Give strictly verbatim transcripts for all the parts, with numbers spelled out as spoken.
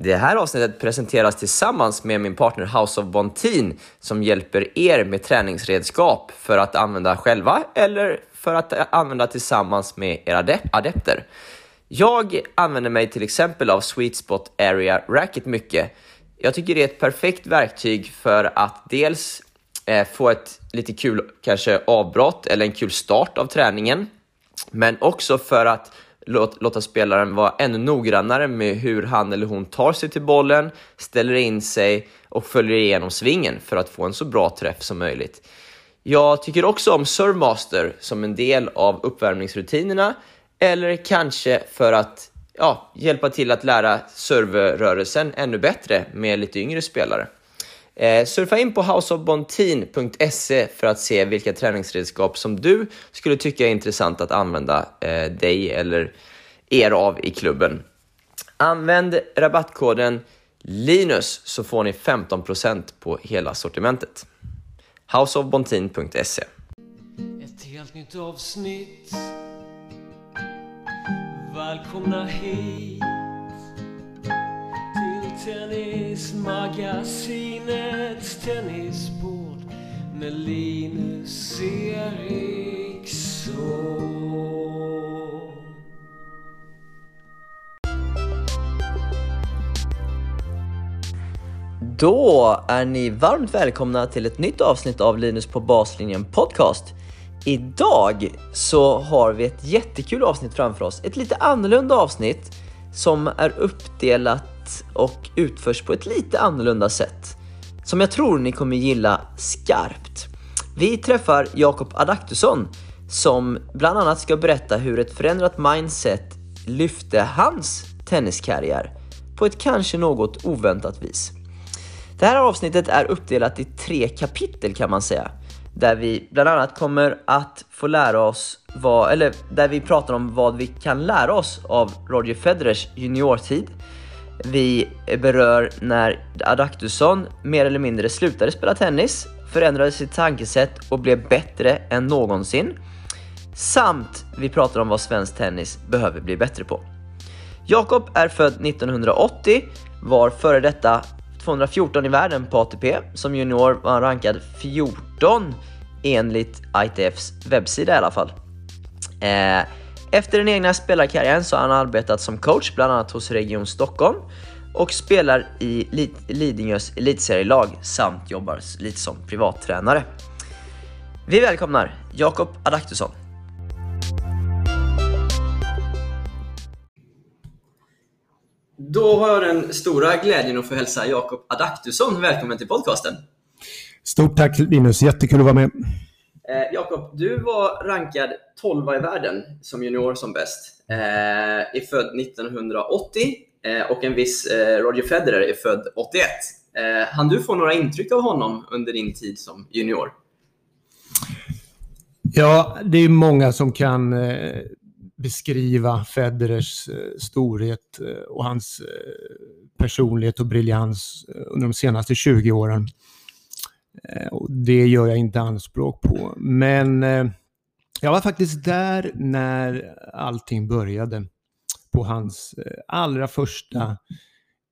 Det här avsnittet presenteras tillsammans med min partner House of Bontin, som hjälper er med träningsredskap för att använda själva eller för att använda tillsammans med era adep- adepter. Jag använder mig till exempel av Sweet Spot Area Racket mycket. Jag tycker det är ett perfekt verktyg för att dels eh, få ett lite kul kanske avbrott eller en kul start av träningen, men också för att Låt, låta spelaren vara ännu noggrannare med hur han eller hon tar sig till bollen, ställer in sig och följer igenom svingen för att få en så bra träff som möjligt. Jag tycker också om serve master som en del av uppvärmningsrutinerna, eller kanske för att ja, hjälpa till att lära serverrörelsen ännu bättre med lite yngre spelare. Eh, surfa in på house of bonteen punkt se för att se vilka träningsredskap som du skulle tycka är intressant att använda eh, dig eller er av i klubben. Använd rabattkoden LINUS så får ni femton procent på hela sortimentet. house of bonteen punkt se. Ett helt nytt avsnitt. Välkomna hit till Tennismagasinets tennispodd med Linus Eriksson. Då är ni varmt välkomna till ett nytt avsnitt av Linus på Baslinjen podcast. Idag så har vi ett jättekul avsnitt framför oss. Ett lite annorlunda avsnitt som är uppdelat och utförs på ett lite annorlunda sätt som jag tror ni kommer gilla skarpt. Vi träffar Jakob Adaktusson som bland annat ska berätta hur ett förändrat mindset lyfte hans tenniskarriär på ett kanske något oväntat vis. Det här avsnittet är uppdelat i tre kapitel kan man säga, där vi bland annat kommer att få lära oss vad, eller där vi pratar om vad vi kan lära oss av Roger Federers juniortid. Vi berör när Adaktusson mer eller mindre slutade spela tennis, förändrade sitt tankesätt och blev bättre än någonsin. Samt vi pratar om vad svensk tennis behöver bli bättre på. Jakob är född nittonhundraåttio, var före detta tvåhundrafjorton i världen på A T P. Som junior var han rankad fjorton enligt I T F:s webbsida i alla fall. Eh... Efter den egna spelarkarriären så har han arbetat som coach bland annat hos Region Stockholm och spelar i Lidingös elitserielag samt jobbar lite som privattränare. Vi välkomnar Jakob Adaktusson. Då har jag den stora glädjen att få hälsa Jakob Adaktusson välkommen till podcasten. Stort tack Linus, jättekul att vara med. Eh, Jakob, du var rankad tolva i världen som junior som bäst. Eh, är född nittonhundraåttio eh, och en viss eh, Roger Federer är född åttioett. Eh, hann du få några intryck av honom under din tid som junior? Ja, det är många som kan eh, beskriva Federers eh, storhet eh, och hans eh, personlighet och briljans eh, under de senaste tjugo åren. Det gör jag inte anspråk på. Men eh, jag var faktiskt där när allting började på hans eh, allra första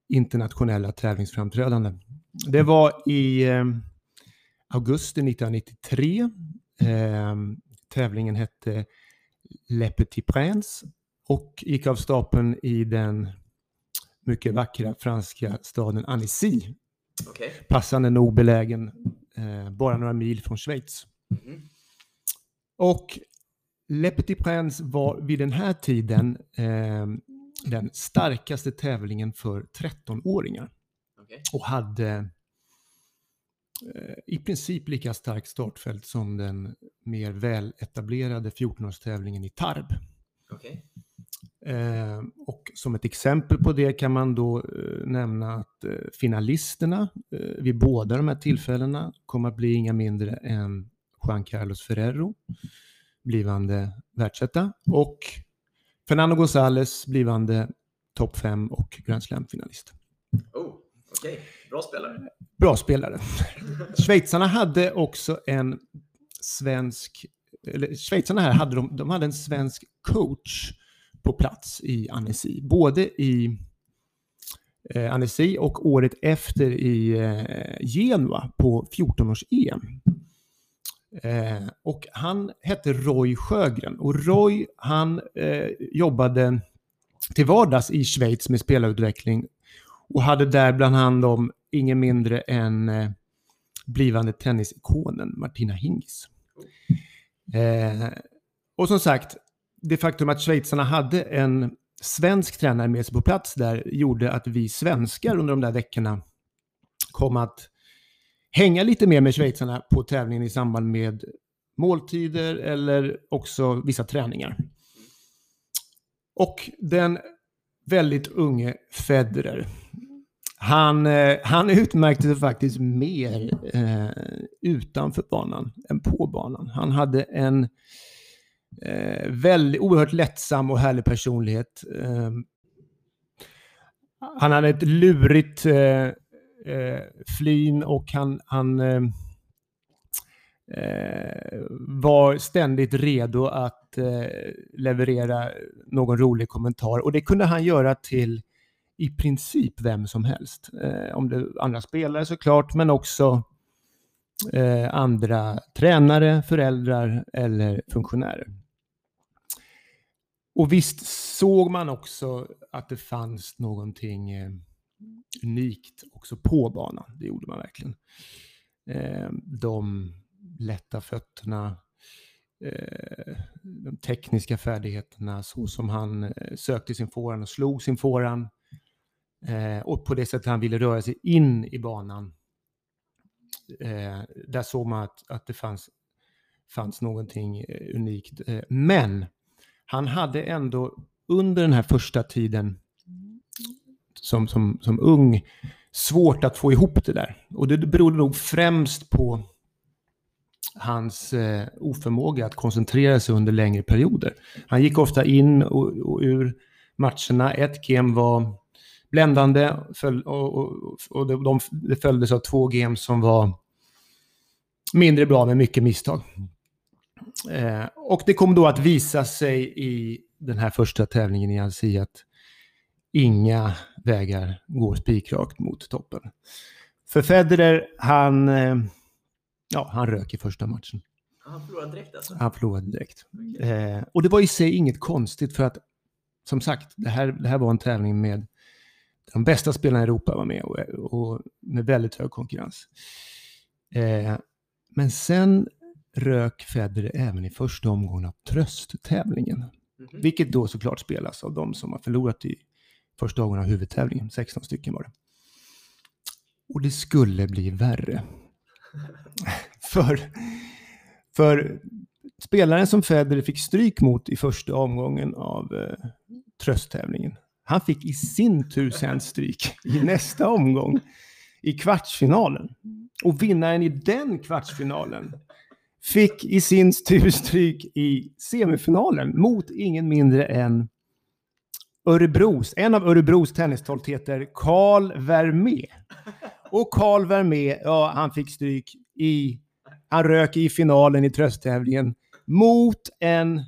internationella tävlingsframträdande. Det var i eh, augusti nittonhundranittiotre. Eh, tävlingen hette Le Petit Prince och gick av stapeln i den mycket vackra franska staden Annecy. Okay. Passande nog belägen eh, bara några mil från Schweiz. Mm. Och Le Petit Prince var vid den här tiden eh, den starkaste tävlingen för trettonåringar. Okay. Och hade eh, i princip lika starkt startfält som den mer väletablerade fjortonårstävlingen i Tarb. Okay. Eh, och som ett exempel på det kan man då eh, nämna att eh, finalisterna eh, vid båda de här tillfällena kommer att bli inga mindre än Juan Carlos Ferrero, blivande världsetta, och Fernando González, blivande topp fem och Grand Slam-finalist. Oh, okej. Okay. Bra spelare. Bra spelare. Schweizarna hade också en svensk, eller Schweizarna här hade de, de hade en svensk coach på plats i Annecy, både i eh, Annecy och året efter i eh, Genua på fjorton års E M. Eh, och han hette Roy Sjögren, och Roy han eh, jobbade till vardags i Schweiz med spelarutveckling och hade där bland hand om ingen mindre än eh, blivande tennisikonen Martina Hingis. Eh, och som sagt, det faktum att schweizarna hade en svensk tränare med sig på plats där gjorde att vi svenskar under de där veckorna kom att hänga lite mer med schweizarna på tävlingen i samband med måltider eller också vissa träningar. Och den väldigt unge Federer, han, han utmärkte sig faktiskt mer eh, utanför banan än på banan. Han hade en eh, väldigt oerhört lättsam och härlig personlighet. Eh, han hade ett lurigt eh, eh, flin, och han, han eh, eh, var ständigt redo att eh, leverera någon rolig kommentar, och det kunde han göra till i princip vem som helst. Eh, om det andra spelare såklart, men också eh, andra tränare, föräldrar eller funktionärer. Och visst såg man också att det fanns någonting eh, unikt också på banan. Det gjorde man verkligen. Eh, de lätta fötterna, eh, de tekniska färdigheterna, så som han eh, sökte sin föran och slog sin föran. Eh, och på det sättet han ville röra sig in i banan, eh, där såg man att, att det fanns, fanns någonting eh, unikt. Eh, men han hade ändå under den här första tiden som, som, som ung svårt att få ihop det där. Och det berodde nog främst på hans eh, oförmåga att koncentrera sig under längre perioder. Han gick ofta in och, och ur matcherna. Ett game var bländande, och, och, och de, de, det följdes av två games som var mindre bra med mycket misstag. Eh, och det kom då att visa sig i den här första tävlingen i Annecy att inga vägar går spikrakt mot toppen. För Federer, han, eh, ja, han rök i första matchen. Han förlorade direkt alltså? Han förlorade direkt. Okay. Eh, och det var i sig inget konstigt, för att som sagt, det här, det här var en tävling med de bästa spelarna i Europa var med, och, och med väldigt hög konkurrens. Eh, men sen rök Federer även i första omgången av trösttävlingen. Mm-hmm. Vilket då såklart spelas av de som har förlorat i första omgången av huvudtävlingen. sexton stycken var det. Och det skulle bli värre. för, för spelaren som Federer fick stryk mot i första omgången av eh, trösttävlingen, han fick i sin tur sen stryk i nästa omgång i kvartsfinalen. Och vinnaren i den kvartsfinalen fick i sin tur stryk i semifinalen mot ingen mindre än Örebros, en av Örebros tennistoltheter, Carl Vermé. Och Carl Vermé, ja, han fick stryk i, han rök i finalen i trösttävlingen mot en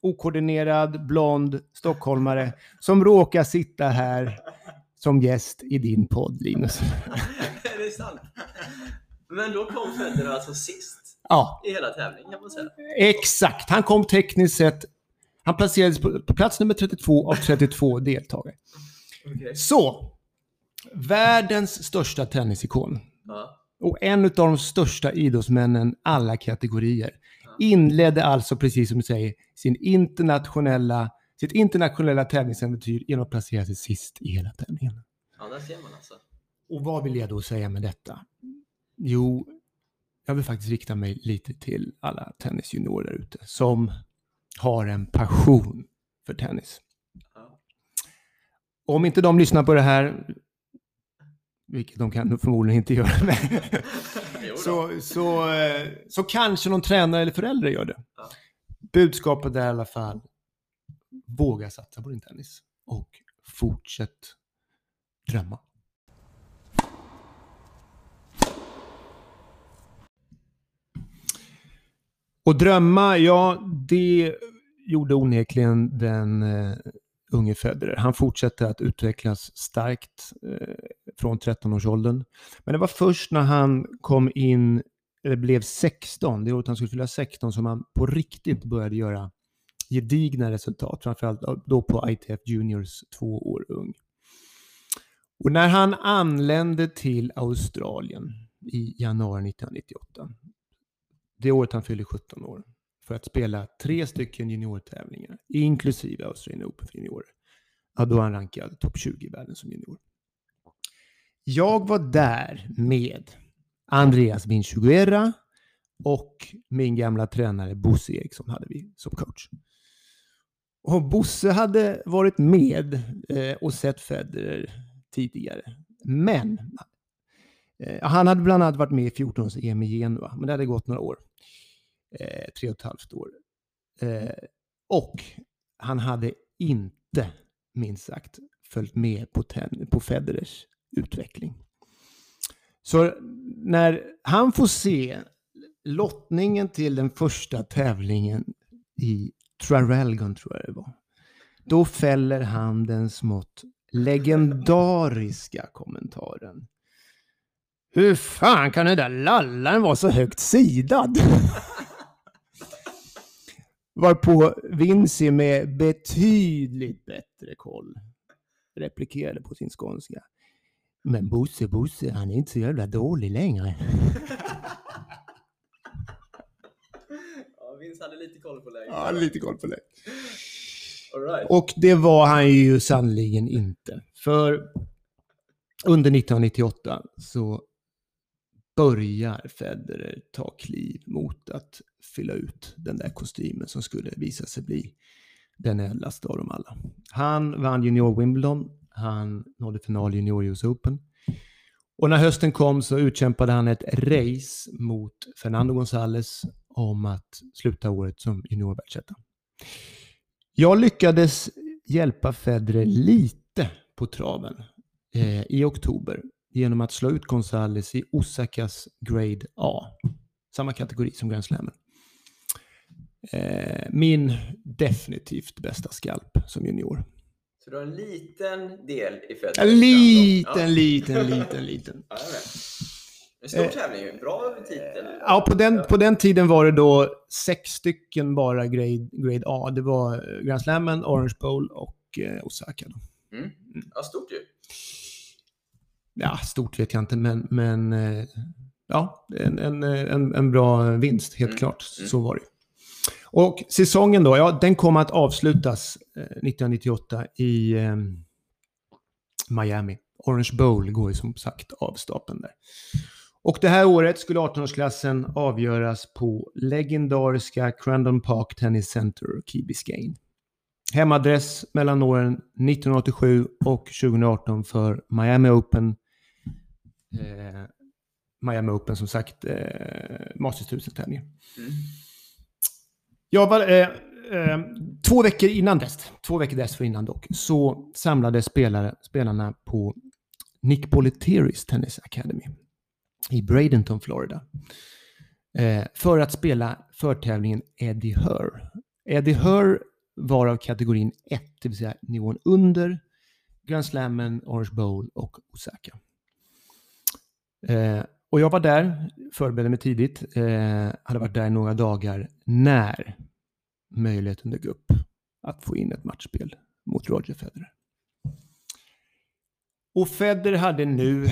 okoordinerad, blond stockholmare som råkar sitta här som gäst i din podd, Linus. Det är sant. Men då kom Federer alltså sist, ja, i hela tävlingen, kan man säga. Exakt, han kom tekniskt sett. Han placerades på, på plats nummer trettiotvå av trettiotvå deltagare. Okay. Så, världens största tennisikon. Ja. Och en av de största idrottsmännen alla kategorier inledde alltså, precis som du säger, sin internationella, sitt internationella tävlingsäventyr genom att placera sig sist i hela tävlingen. Ja, där ser man alltså. Och vad vill jag då säga med detta? Jo, jag vill faktiskt rikta mig lite till alla tennisjuniorer där ute som har en passion för tennis. Ja. Om inte de lyssnar på det här, vilket de kan förmodligen inte göra, men Så, så, så kanske någon tränare eller förälder gör det. Ja. Budskapet är i alla fall: våga satsa på din tennis och fortsätt drömma. Och drömma, ja, det gjorde onekligen den unge Federer. Han fortsätter att utvecklas starkt eh, från tretton-årsåldern. Men det var först när han kom in, eller blev sexton, det året han skulle fylla sexton, som han på riktigt började göra gedigna resultat. Framförallt då på I T F Juniors, två år ung. Och när han anlände till Australien i januari nittonhundranittioåtta, det året han fyllde sjutton år, för att spela tre stycken juniortävlingar, inklusive Australian Open för juniorer, ja, då var han rankad topp tjugo i världen som junior. Jag var där med Andreas Vinciguerra och min gamla tränare Bosse, som hade vi som coach. Och Bosse hade varit med eh, och sett Federer tidigare. Men eh, han hade bland annat varit med i fjorton-års-E M i Genua, men det hade gått några år. Eh, tre och ett halvt år. Eh, och han hade inte, minst sagt, följt med på, ten- på Federers utveckling. Så när han får se lottningen till den första tävlingen i Traralgon, tror jag det var, då fäller han den smått legendariska kommentaren: hur fan kan den där lallaren vara så högt sidad? Varpå Vinci med betydligt bättre koll replikerade på sin skånska: men Bosse, Bosse, han är inte så jävla dålig längre. Ja, Vince hade lite koll på läget. Ja, lite koll på läget. All right. Och det var han ju sannoliken inte. För under nittonhundranittioåtta så börjar Federer ta kliv mot att fylla ut den där kostymen som skulle visa sig bli den ädlaste av dem alla. Han vann junior Wimbledon. Han nådde final i Junior Open. Och när hösten kom så utkämpade han ett race mot Fernando González om att sluta året som juniorvärldsetta. Jag lyckades hjälpa Federer lite på traven eh, i oktober genom att slå ut González i Osakas Grade A. Samma kategori som Grand Slammen. Eh, min definitivt bästa skalp som junior. Så du har en liten del i Federer. En liten, ja. liten, liten, liten. Ja, en stor tävling, ju. Bra titel. Ja, på den, på den tiden var det då sex stycken bara grade, grade A. Det var Grand Slammen, Orange Bowl och eh, Osaka. Då. Mm. Ja, stort ju. Ja, stort vet jag inte, men, men eh, ja, en, en, en, en bra vinst, helt mm. klart. Mm. Så var det. Och säsongen då, ja, den kommer att avslutas eh, nittonhundranittioåtta i eh, Miami. Orange Bowl går ju som sagt av stapeln där. Och det här året skulle arton-årsklassen avgöras på legendariska Crandon Park Tennis Center, Key Biscayne. Hemadress mellan åren nittonhundraåttiosju och tjugoarton för Miami Open. Eh, Miami Open, som sagt, eh, Masters tusen-tävling. Mm. Jag var, eh, eh, två veckor innan dess, två veckor dess för innan dock, så samlade spelare, spelarna på Nick Bollettieri's Tennis Academy i Bradenton, Florida, eh, för att spela förtävlingen Eddie Herr. Eddie Herr var av kategorin ett, det vill säga nivån under Grand Slammen, Orange Bowl och Osaka. Eh, Och jag var där, förberedde mig tidigt, eh, hade varit där några dagar när möjligheten dök upp att få in ett matchspel mot Roger Federer. Och Federer hade nu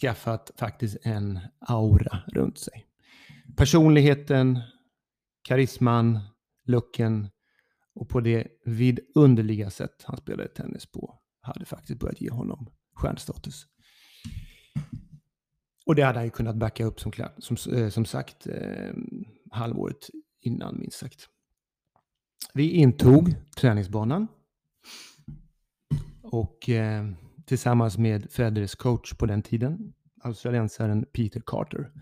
skaffat faktiskt en aura runt sig. Personligheten, karisman, looken och på det vidunderliga sätt han spelade tennis på hade faktiskt börjat ge honom stjärnstatus. Och det hade han ju kunnat backa upp som, som, som sagt eh, halvåret innan, minst sagt. Vi intog träningsbanan. Och eh, tillsammans med Federers coach på den tiden, australiensaren Peter Carter.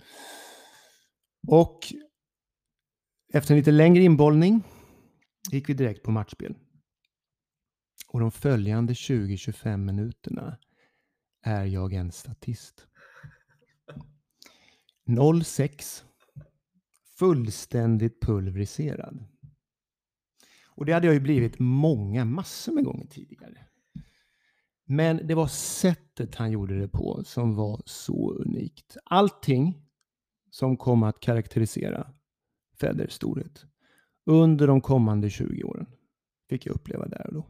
Och efter en lite längre inbollning gick vi direkt på matchspel. Och de följande tjugo till tjugofem minuterna är jag en statist. noll sex. Fullständigt pulveriserad. Och det hade jag ju blivit många, massor med gånger tidigare. Men det var sättet han gjorde det på som var så unikt. Allting som kom att karaktärisera Federers storhet under de kommande tjugo åren fick jag uppleva där och då.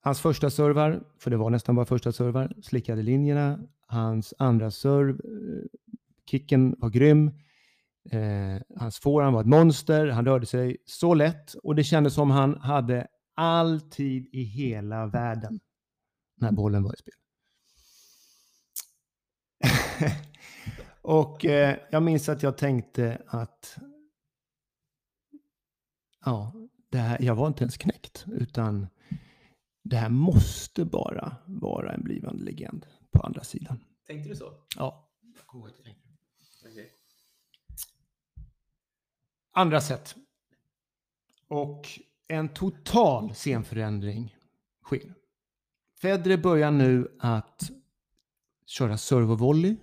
Hans första servar, för det var nästan bara första servar, slickade linjerna. Hans andra serv, kicken var grym. Eh, hans forehand var ett monster. Han rörde sig så lätt och det kändes som han hade all tid i hela världen när bollen var i spel. Och eh, jag minns att jag tänkte att ja, det här, jag var inte ens knäckt, utan det här måste bara vara en blivande legend på andra sidan. Tänkte du så? Ja. Okay. Andra sätt. Och en total scenförändring sker. Federer börjar nu att köra servovolley.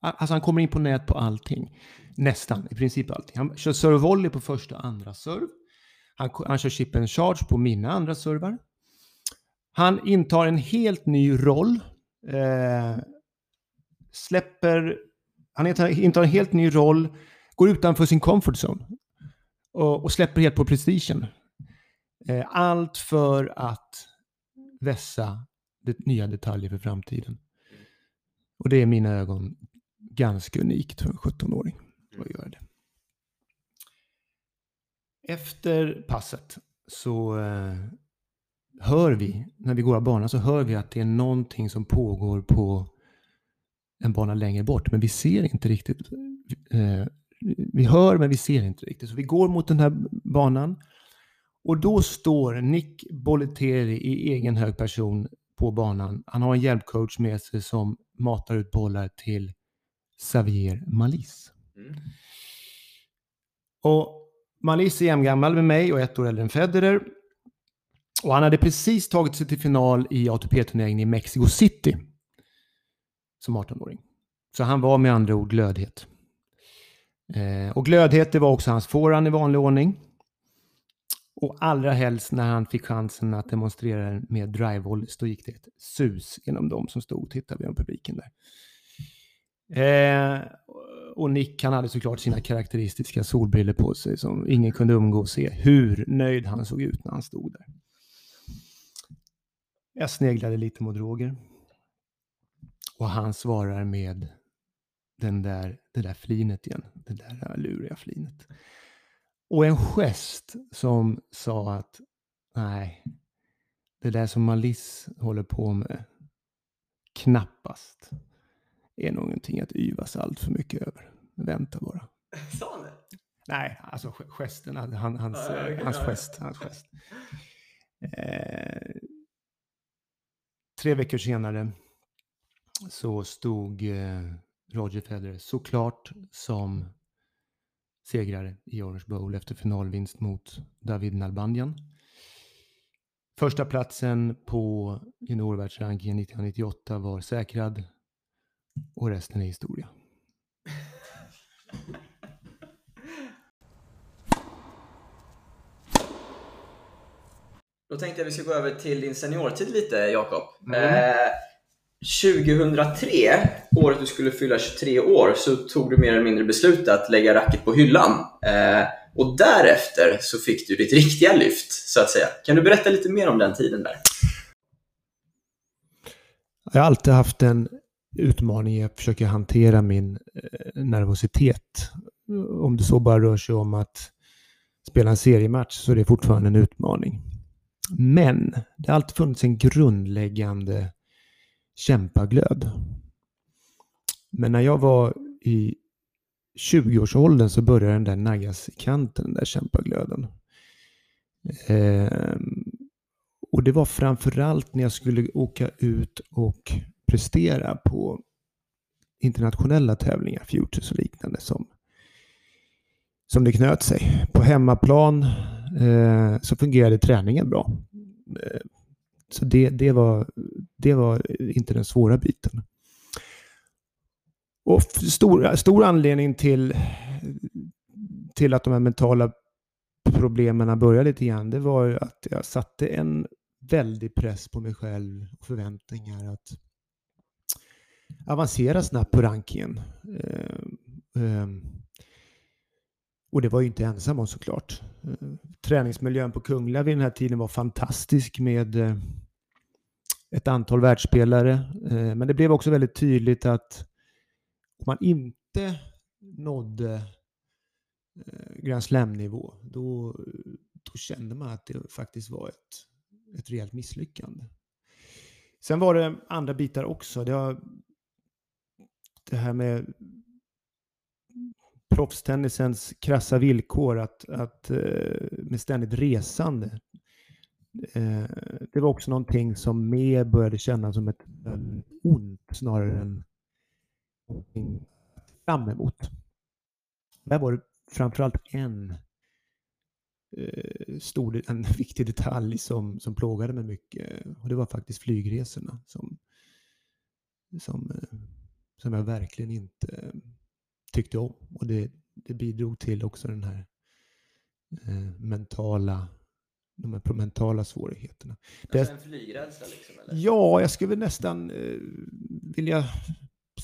Alltså han kommer in på nät på allting. Nästan, i princip allting. Han kör servovolley på första och andra serv. Han, han kör chip and charge på mina andra servar. Han intar en helt ny roll. Eh, släpper... Han intar en helt ny roll. Går utanför sin comfort zone. Och, och släpper helt på prestigen. Eh, allt för att vässa det nya detaljer för framtiden. Och det är i mina ögon ganska unikt för en sjutton-åring att göra det. Efter passet så eh, hör vi, när vi går av banan så hör vi att det är någonting som pågår på en bana längre bort. Men vi ser inte riktigt. Eh, vi hör men vi ser inte riktigt. Så vi går mot den här banan. Och då står Nick Bollettieri i egen hög person på banan. Han har en hjälpcoach med sig som matar ut bollar till Xavier Malis. Mm. Och Malis är jämngammal med mig och ett år äldre än Federer. Och han hade precis tagit sig till final i A T P-turneringen i Mexico City som arton-åring. Så han var med andra ord glödhet. Eh, och glödhet det var också hans forehand i vanlig ordning. Och allra helst när han fick chansen att demonstrera med drive-volley så gick det ett sus genom dem som stod och tittade genom publiken där. Eh, och Nick han hade såklart sina karaktäristiska solbriller på sig som ingen kunde undgå att se hur nöjd han såg ut när han stod där. Jag sneglade lite mot Roger. Och han svarar med den där, det där flinet igen. Det där luriga flinet. Och en gest som sa att nej, det där som Malis håller på med knappast är någonting att yvas allt för mycket över. Vänta bara. Sa han det? Nej, alltså gesten, han, hans, ja, ja, ja. hans gest. Hans gest. Eh, tre veckor senare så stod eh, Roger Federer såklart som segrare i Orange Bowl efter finalvinst mot David Nalbandian. Första platsen på juniorvärldsrankingen nittonhundranittioåtta var säkrad och resten är historia. Då tänkte jag vi ska gå över till din seniortid lite, Jakob. Mm. Eh, tjugohundratre, året du skulle fylla tjugotre år, så tog du mer eller mindre beslut att lägga racket på hyllan. Eh, och därefter så fick du ditt riktiga lyft, så att säga. Kan du berätta lite mer om den tiden där? Jag har alltid haft en utmaning i att försöka hantera min nervositet. Om det så bara rör sig om att spela en seriematch så är det fortfarande en utmaning. Men det har alltid funnits en grundläggande kämpaglöd. Men när jag var i tjugoårsåldern så började den där naggas i kanten, den där kämpaglöden. Eh, och det var framförallt när jag skulle åka ut och prestera på internationella tävlingar, futures och liknande, som, som det knöt sig. På hemmaplan eh, så fungerade träningen bra. Eh, Så det, det, var, det var inte den svåra biten. Och stor, stor anledning till, till att de här mentala problemen började lite grann, det var ju att jag satte en väldig press på mig själv och förväntningar att avancera snabbt på rankingen. Eh, eh, och det var ju inte ensam om, såklart. Eh, träningsmiljön på Kungliga vid den här tiden var fantastisk med eh, ett antal världsspelare. Eh, men det blev också väldigt tydligt att om man inte nådde eh, Grand Slam-nivå, då, då kände man att det faktiskt var ett ett rejält misslyckande. Sen var det andra bitar också. Det, har, det här med proffstennisens krassa villkor att, att med ständigt resande. Det var också någonting som mer började kännas som ett ont snarare än någonting fram emot. Där var det framförallt en Stor, en viktig detalj som, som plågade mig mycket, och det var faktiskt flygresorna som, som, som jag verkligen inte tyckte om, och det, det bidrog till också den här eh, mentala de här mentala svårigheterna. Alltså en flygrädsla liksom, eller? Ja, jag skulle nästan eh, vilja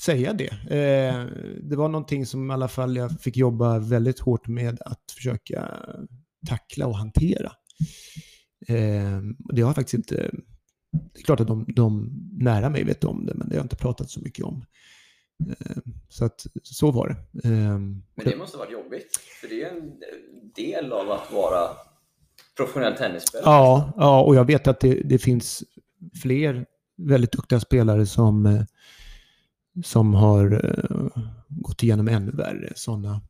säga det. Eh, det var någonting som i alla fall jag fick jobba väldigt hårt med att försöka tackla och hantera. Eh, det har faktiskt inte... Det är klart att de, de nära mig vet om det, men det har jag inte pratat så mycket om. Eh, så att så var det. Eh, men det måste ha varit jobbigt, för det är en del av att vara professionell tennisspelare. Ja, ja, och jag vet att det, det finns fler väldigt duktiga spelare som, som har gått igenom ännu värre sådana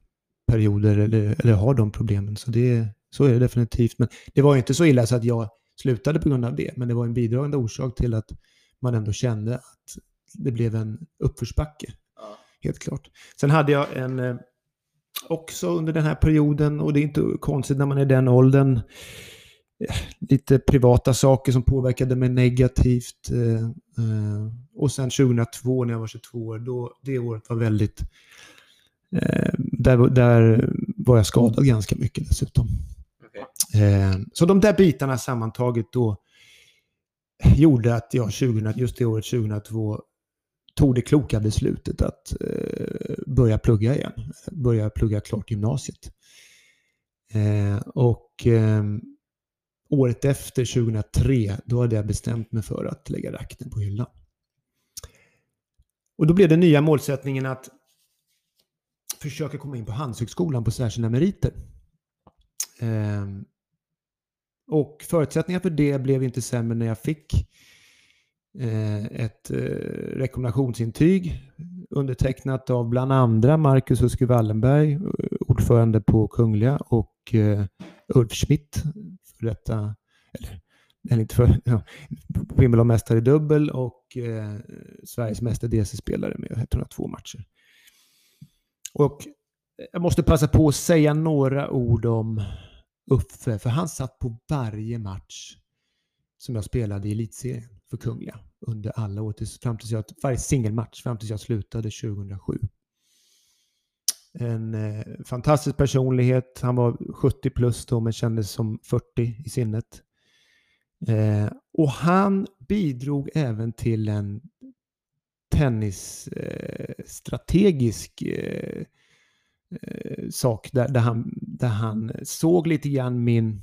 perioder eller, eller har de problemen. Så det, så är det definitivt. Men det var ju inte så illa så att jag slutade på grund av det, men det var en bidragande orsak till att man ändå kände att det blev en uppförsbacke. Ja. Helt klart. Sen hade jag en också under den här perioden, och det är inte konstigt när man är den åldern, lite privata saker som påverkade mig negativt. Och sen tjugohundratvå när jag var tjugotvå år, då, det året var väldigt... Eh, där, där var jag skadad ganska mycket dessutom. Okay. Eh, så de där bitarna sammantaget då gjorde att jag tjugo, just det året tjugohundratvå tog det kloka beslutet att eh, börja plugga igen. Börja plugga klart gymnasiet. Eh, och eh, året efter, tjugohundratre, då hade jag bestämt mig för att lägga racketen på hyllan. Och då blev den nya målsättningen att försöka komma in på Handelshögskolan på särskilda meriter. Eh, och förutsättningarna för det blev inte sämre när jag fick eh, ett eh, rekommendationsintyg undertecknat av bland andra Marcus Husky Wallenberg, ordförande på Kungliga, och eh, Ulf Schmitt, för detta, eller, eller inte för, ja, Wimbledon-mästare i dubbel och eh, Sveriges mästare D C-spelare med etthundratvå matcher. Och jag måste passa på att säga några ord om Uffe, för han satt på varje match som jag spelade i elitserien för Kungliga under alla år, tills, fram tills jag, varje singelmatch fram tills jag slutade tjugohundrasju. En eh, fantastisk personlighet. Han var sjuttio plus då, men kändes som fyrtio i sinnet. Eh, och han bidrog även till en tennisstrategisk eh, eh, sak där, där, han, där han såg lite grann min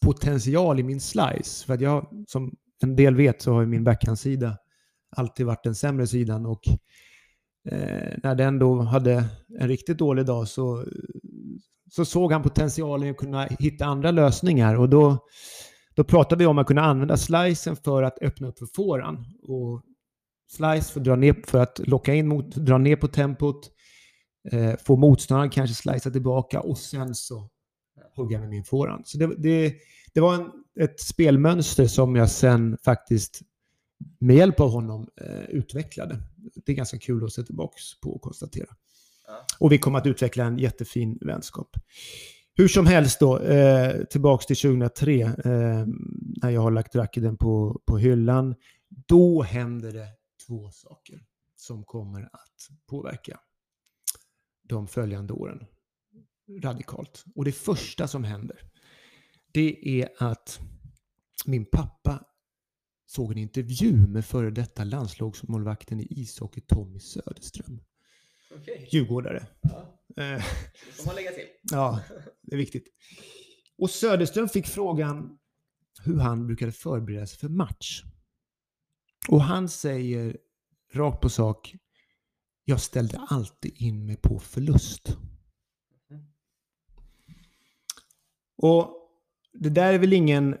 potential i min slice. För att jag, som en del vet, så har min backhandsida alltid varit den sämre sidan, och eh, när den då hade en riktigt dålig dag så, så såg han potentialen att kunna hitta andra lösningar, och då, då pratade vi om att kunna använda slicen för att öppna upp för föran, och slice för att, dra ner, för att locka in, mot, dra ner på tempot, eh, få motståndaren kanske slicea tillbaka och sen så hugga med min forehand. Så det, det, det var en, ett spelmönster som jag sen faktiskt med hjälp av honom eh, utvecklade. Det är ganska kul att se tillbaka på och konstatera. Ja. Och vi kom att utveckla en jättefin vänskap. Hur som helst då, eh, tillbaka till tjugohundratre, eh, när jag har lagt racketen på, på hyllan, då händer det två saker som kommer att påverka de följande åren. radikalt. Och det första som händer, det är att min pappa såg en intervju med före detta landslagsmålvakten i ishockey Tommy Söderström. Okej. Djurgårdare. Ja. Det får man lägga till. Ja, det är viktigt. Och Söderström fick frågan hur han brukade förbereda sig för match. Och han säger rakt på sak: jag ställde alltid in mig på förlust. Mm. Och det där är väl ingen,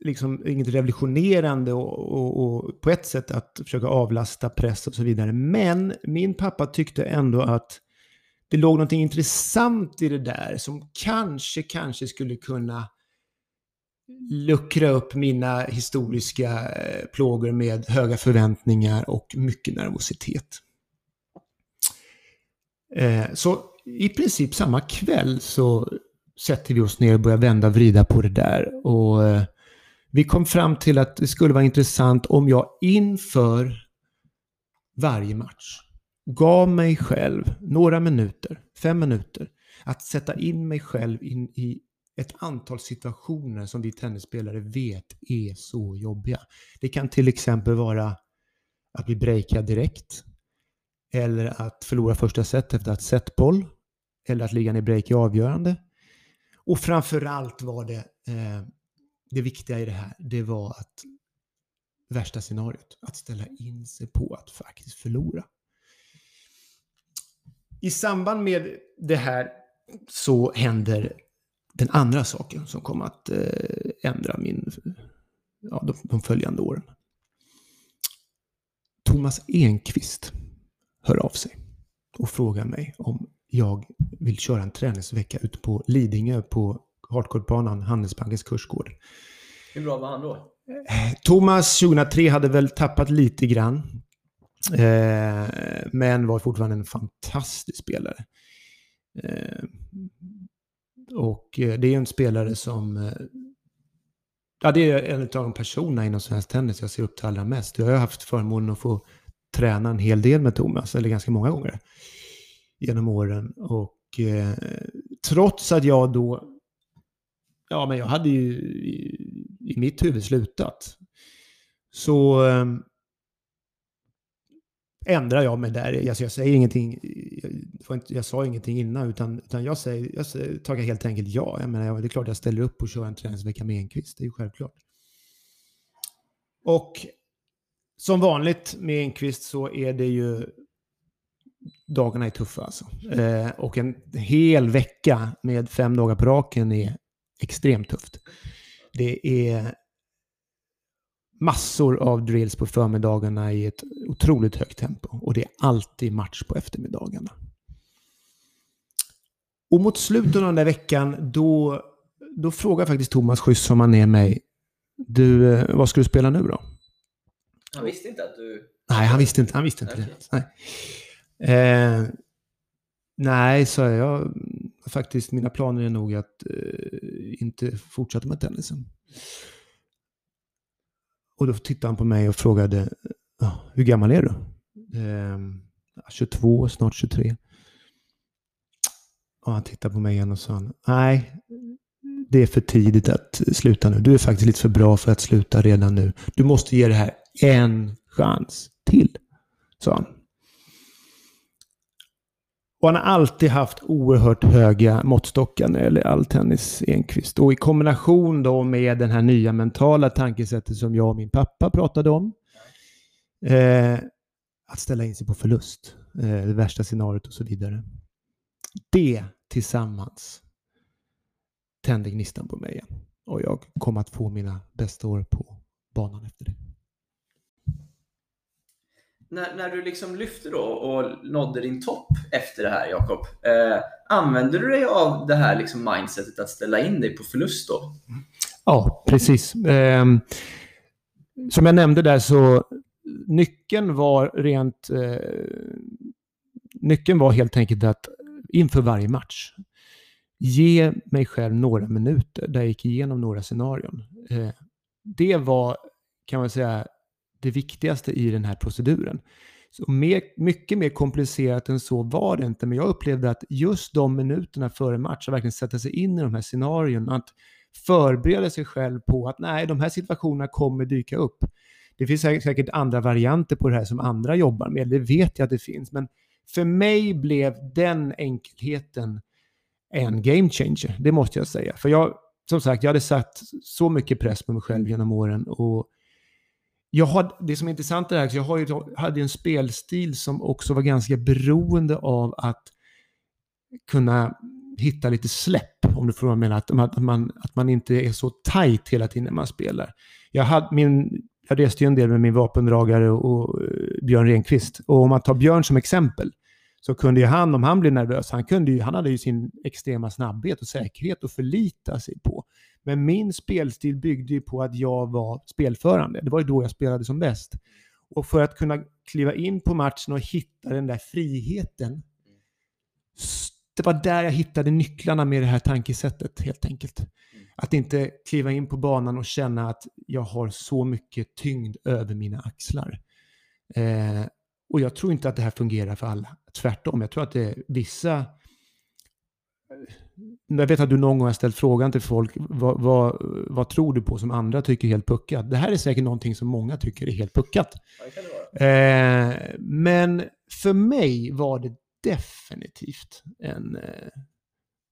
liksom, inget revolutionerande och, och, och på ett sätt att försöka avlasta press och så vidare. Men min pappa tyckte ändå att det låg någonting intressant i det där som kanske, kanske skulle kunna luckra upp mina historiska plågor med höga förväntningar och mycket nervositet. Så i princip samma kväll så sätter vi oss ner och börjar vända och vrida på det där. Och vi kom fram till att det skulle vara intressant om jag inför varje match gav mig själv några minuter, fem minuter, att sätta in mig själv in i ett antal situationer som vi tennisspelare vet är så jobbiga. Det kan till exempel vara att bli breakad direkt, eller att förlora första set efter att setboll, eller att ligga i break i avgörande. Och framförallt var det eh, det viktiga i det här, det var att värsta scenariot, att ställa in sig på att faktiskt förlora. I samband med det här så händer den andra saken som kommer att eh, ändra min, ja, de, de följande åren. Thomas Enqvist hör av sig och frågar mig om jag vill köra en träningsvecka ut på Lidingö på hardcourtbanan, Handelsbankens kursgård. Hur bra var han då? Thomas tjugohundratre hade väl tappat lite grann, eh, men var fortfarande en fantastisk spelare. Eh, och det är ju en spelare som, ja, det är en av de personerna inom svensk tennis jag ser upp till allra mest. Jag har haft förmånen att få träna en hel del med Thomas, eller ganska många gånger genom åren, och eh, trots att jag då, ja, men jag hade ju i, i mitt huvud slutat, så eh, ändrar jag mig där. Alltså jag säger ingenting, jag, jag sa ingenting innan, utan, utan jag säger, jag säger, tackar helt enkelt ja. Jag menar, det är klart jag ställer upp och kör en träningsvecka med Enqvist, det är ju självklart. Och som vanligt med Enqvist så är det ju, dagarna är tuffa alltså. Eh, och en hel vecka med fem dagar på raken är extremt tufft. Det är massor av drills på förmiddagarna i ett otroligt högt tempo. Och det är alltid match på eftermiddagarna. Och mot slutet av den där veckan då, då frågar faktiskt Thomas Schüss som han är mig: du, vad ska du spela nu då? Han visste inte att du... Nej, han visste inte, han visste inte okay. det. Nej. Eh, nej, så jag faktiskt, mina planer är nog att eh, inte fortsätta med tennisen. Och då tittade han på mig och frågade: hur gammal är du? Eh, tjugotvå, snart tjugotre. Och han tittade på mig igen och sa: nej, det är för tidigt att sluta nu. Du är faktiskt lite för bra för att sluta redan nu. Du måste ge det här en chans till, sa han. Och han har alltid haft oerhört höga måttstockar när det gäller all tennis, Enqvist. Och i kombination då med den här nya mentala tankesättet som jag och min pappa pratade om. Eh, att ställa in sig på förlust. Eh, det värsta scenariot och så vidare. Det tillsammans tände gnistan på mig igen. Och jag kom att få mina bästa år på banan efter det. När, när du liksom lyfter då och nådde din topp efter det här, Jakob, eh, använder du dig av det här liksom mindsetet att ställa in dig på förlust då? Ja, precis. Eh, som jag nämnde där, så nyckeln var rent eh, nyckeln var helt enkelt att inför varje match ge mig själv några minuter där jag gick igenom några scenarion. Eh, det var, kan man säga, det viktigaste i den här proceduren. Så mer, mycket mer komplicerat än så var det inte, men jag upplevde att just de minuterna före match att verkligen sätta sig in i de här scenarierna, att förbereda sig själv på att nej, de här situationerna kommer dyka upp. Det finns säkert andra varianter på det här som andra jobbar med, det vet jag att det finns, men för mig blev den enkelheten en game changer, det måste jag säga. För jag, som sagt, jag hade satt så mycket press på mig själv genom åren, och jag hade, det som är intressant är det här, jag har ju, hade en spelstil som också var ganska beroende av att kunna hitta lite släpp, om du får mena, att man, att man inte är så tajt hela tiden när man spelar. Jag hade min... Jag reste ju en del med min vapendragare och Björn Renqvist. Och om man tar Björn som exempel, så kunde ju han, om han blev nervös, han, kunde ju, han hade ju sin extrema snabbhet och säkerhet att förlita sig på. Men min spelstil byggde ju på att jag var spelförande. Det var ju då jag spelade som bäst. Och för att kunna kliva in på matchen och hitta den där friheten, det var där jag hittade nycklarna med det här tankesättet helt enkelt. Att inte kliva in på banan och känna att jag har så mycket tyngd över mina axlar. Eh, och jag tror inte att det här fungerar för alla. Tvärtom, jag tror att det är vissa... Jag vet att du någon gång har ställt frågan till folk, vad, vad, vad tror du på som andra tycker är helt puckat? Det här är säkert någonting som många tycker är helt puckat. Eh, men för mig var det definitivt en... Eh,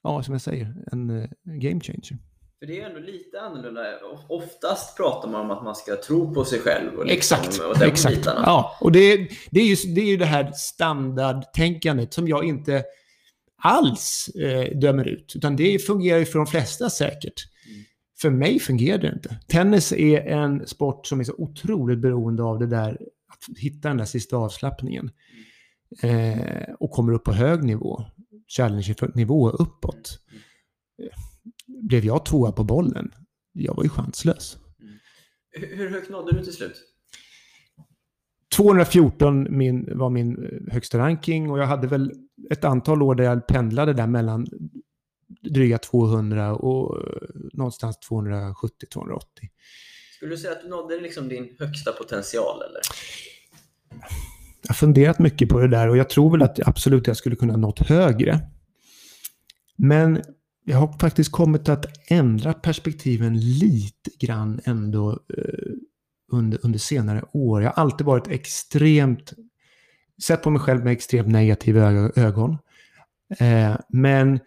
ja, som jag säger, en eh, game changer. För det är ju ändå lite annorlunda. Oftast pratar man om att man ska tro på sig själv. Och liksom, exakt, och exakt. Ja, och det, det, är ju, det är ju det här standardtänkandet som jag inte alls eh, dömer ut. Utan det fungerar ju för de flesta säkert. Mm. För mig fungerar det inte. Tennis är en sport som är så otroligt beroende av det där, att hitta den där sista avslappningen. Mm. Eh, och kommer upp på hög nivå. Challenge-nivå uppåt. Mm. Mm. Blev jag tvåa på bollen? Jag var ju chanslös. Mm. Hur högt nådde du till slut? tvåhundrafjorton min, var min högsta ranking, och jag hade väl ett antal år där jag pendlade där mellan dryga tvåhundra och någonstans tvåhundrasjuttio till tvåhundraåttio. Skulle du säga att du nådde liksom din högsta potential, eller? Jag har funderat mycket på det där, och jag tror väl att absolut jag skulle kunna nått högre. Men jag har faktiskt kommit att ändra perspektiven lite grann ändå eh, under, under senare år. Jag har alltid varit extremt, sett på mig själv med extremt negativa ögon. Eh, men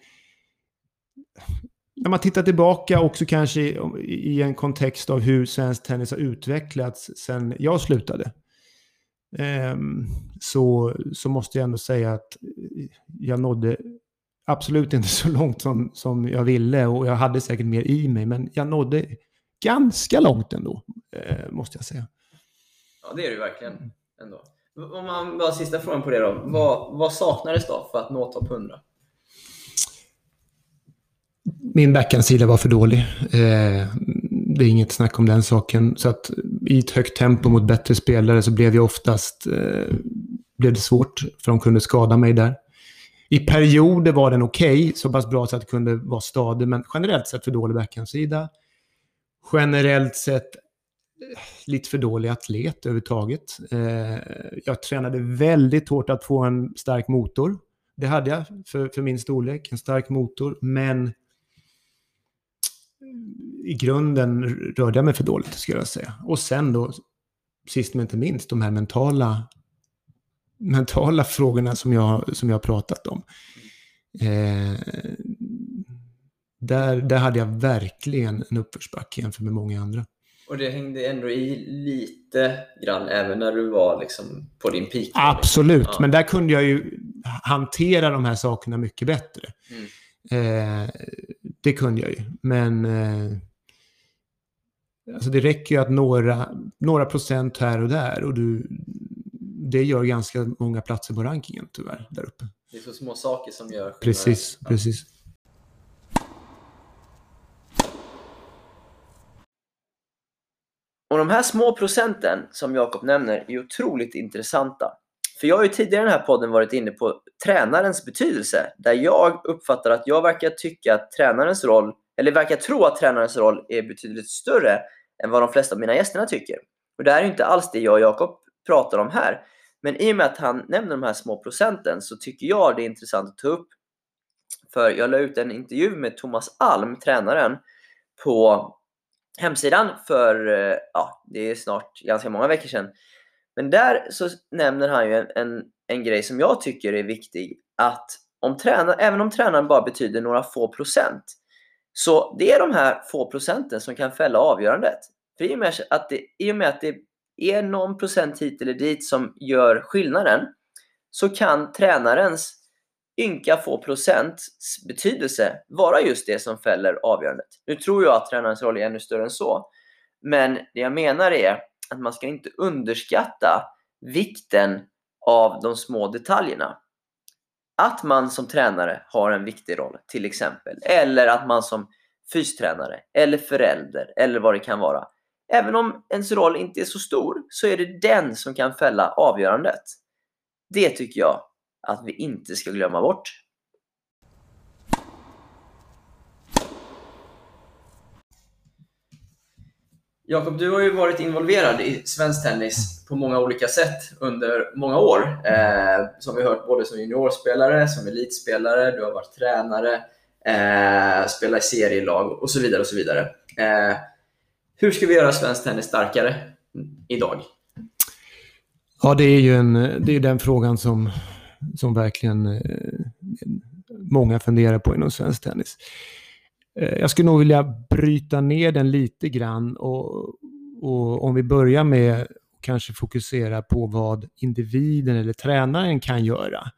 när man tittar tillbaka också kanske i, i en kontext av hur svensk tennis har utvecklats sedan jag slutade. Eh, så, så måste jag ändå säga att jag nådde... absolut inte så långt som, som jag ville, och jag hade säkert mer i mig, men jag nådde ganska långt ändå, eh, måste jag säga. Ja, det är det ju verkligen ändå. Om man bara sista frågan på det då, vad, vad saknades då för att nå topp hundra? Min backhandsida var för dålig. Eh, det är inget snack om den saken. Så att i ett högt tempo mot bättre spelare så blev jag oftast eh, blev det svårt, för de kunde skada mig där. I perioder var den okej, okay, så pass bra så att det kunde vara stadig, men generellt sett för dålig backhandsida. Generellt sett lite för dålig atlet överhuvudtaget. Eh, jag tränade väldigt hårt att få en stark motor. Det hade jag för, för min storlek, en stark motor, men i grunden rörde jag mig för dåligt, skulle jag säga. Och sen då, sist men inte minst, de här mentala... mentala frågorna som jag, som jag har pratat om. Eh, där, där hade jag verkligen en uppförsback jämfört med många andra. Och det hängde ändå i lite grann även när du var liksom på din peak? Absolut, ja. Men där kunde jag ju hantera de här sakerna mycket bättre. Mm. Eh, det kunde jag ju, men... Eh, alltså det räcker ju att några, några procent här och där, och du... det gör ganska många platser på rankingen tyvärr där uppe. Det är så små saker som gör... Precis, ja. precis. Och de här små procenten som Jakob nämner är otroligt intressanta. För jag har ju tidigare i den här podden varit inne på tränarens betydelse. Där jag uppfattar att jag verkar tycka att tränarens roll, eller verkar tro att tränarens roll är betydligt större än vad de flesta av mina gästerna tycker. Och det här är ju inte alls det jag och Jakob pratar om här. Men i och med att han nämner de här små procenten så tycker jag det är intressant att ta upp. För jag la ut en intervju med Thomas Alm, tränaren, på hemsidan för, ja, det är snart ganska många veckor sedan. Men där så nämner han ju en, en, en grej som jag tycker är viktig. Att om tränar, även om tränaren bara betyder några få procent, så det är de här få procenten som kan fälla avgörandet. För i och med att det, i och med att det är någon procent hit eller dit som gör skillnaden, så kan tränarens ynka få procents betydelse vara just det som fäller avgörandet. Nu tror jag att tränarens roll är ännu större än så. Men det jag menar är att man ska inte underskatta vikten av de små detaljerna. Att man som tränare har en viktig roll till exempel. Eller att man som fystränare eller förälder eller vad det kan vara. Även om ens roll inte är så stor så är det den som kan fälla avgörandet. Det tycker jag att vi inte ska glömma bort. Jakob, du har ju varit involverad i svensk tennis på många olika sätt under många år. Eh, som vi hört, både som juniorspelare, som elitspelare, du har varit tränare, eh, spelar i serielag och så vidare och så vidare. Eh, hur ska vi göra svensk tennis starkare idag? Ja, det är ju en, det är den frågan som som verkligen eh, många funderar på inom svensk tennis. Eh, jag skulle nog vilja bryta ner den lite grann och, och om vi börjar med kanske fokusera på vad individen eller tränaren kan göra,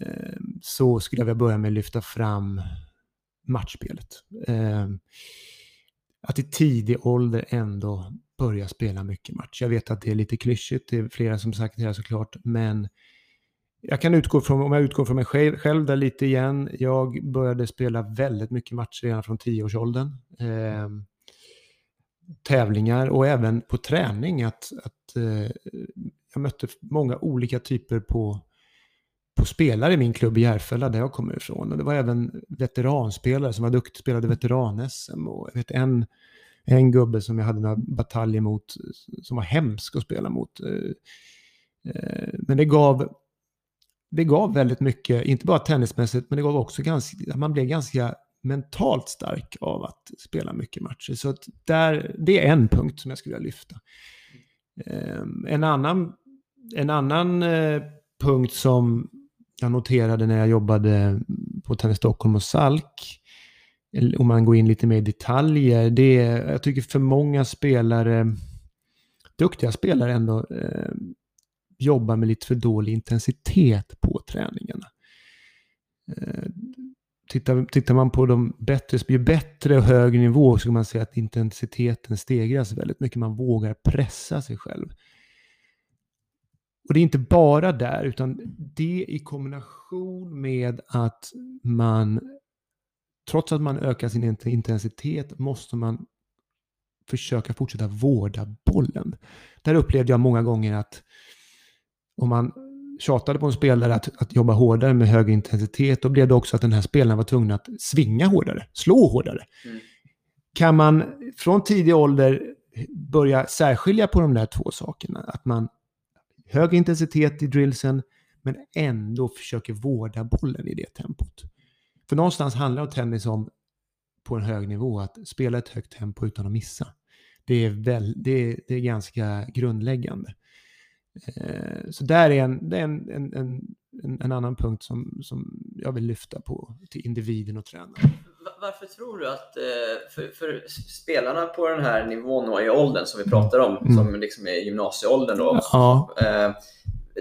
eh, så skulle jag vilja börja med att lyfta fram matchspelet. Eh, att i tidig ålder ändå börja spela mycket match. Jag vet att det är lite klyschigt, det är flera som sagt det här såklart, men jag kan utgå från, om jag utgår från mig själv, själv där lite igen. Jag började spela väldigt mycket matcher redan från tioårsåldern. Eh, tävlingar och även på träning. Att, att, eh, jag mötte många olika typer på, på spelare i min klubb i Järfälla där jag kommer ifrån. Och det var även veteranspelare som var duktig, spelade veteran-S M. Och jag vet, en, en gubbe som jag hade några bataljer mot som var hemsk att spela mot. Eh, eh, men det gav... Det gav väldigt mycket, inte bara tennismässigt, men det gav också ganska, man blev ganska mentalt stark av att spela mycket matcher. Så att där, det är en punkt som jag skulle vilja lyfta. Um, en annan, en annan uh, punkt som jag noterade när jag jobbade på Tennis Stockholm och Salk, om man går in lite mer i detaljer, det är, jag tycker för många spelare, duktiga spelare ändå, uh, jobba med lite för dålig intensitet på träningarna. Eh, tittar, tittar man på de bättre, ju bättre och högre nivå så kan man se att intensiteten stegras väldigt mycket. Man vågar pressa sig själv. Och det är inte bara där, utan det i kombination med att man, trots att man ökar sin intensitet, måste man försöka fortsätta vårda bollen. Där upplevde jag många gånger att om man tjatade på en spelare att, att jobba hårdare med hög intensitet, då blev det också att den här spelaren var tvungen att svinga hårdare, slå hårdare. Mm. Kan man från tidig ålder börja särskilja på de där två sakerna? Att man hög intensitet i drillsen, men ändå försöker vårda bollen i det tempot. För någonstans handlar tennis om på en hög nivå att spela ett högt tempo utan att missa. Det är, väl, det är, det är ganska grundläggande. Så där är en, en, en, en, en annan punkt som, som jag vill lyfta på till individen och tränaren. Varför tror du att för, för spelarna på den här nivån och i åldern som vi pratar om, mm. som liksom är gymnasieåldern då, ja.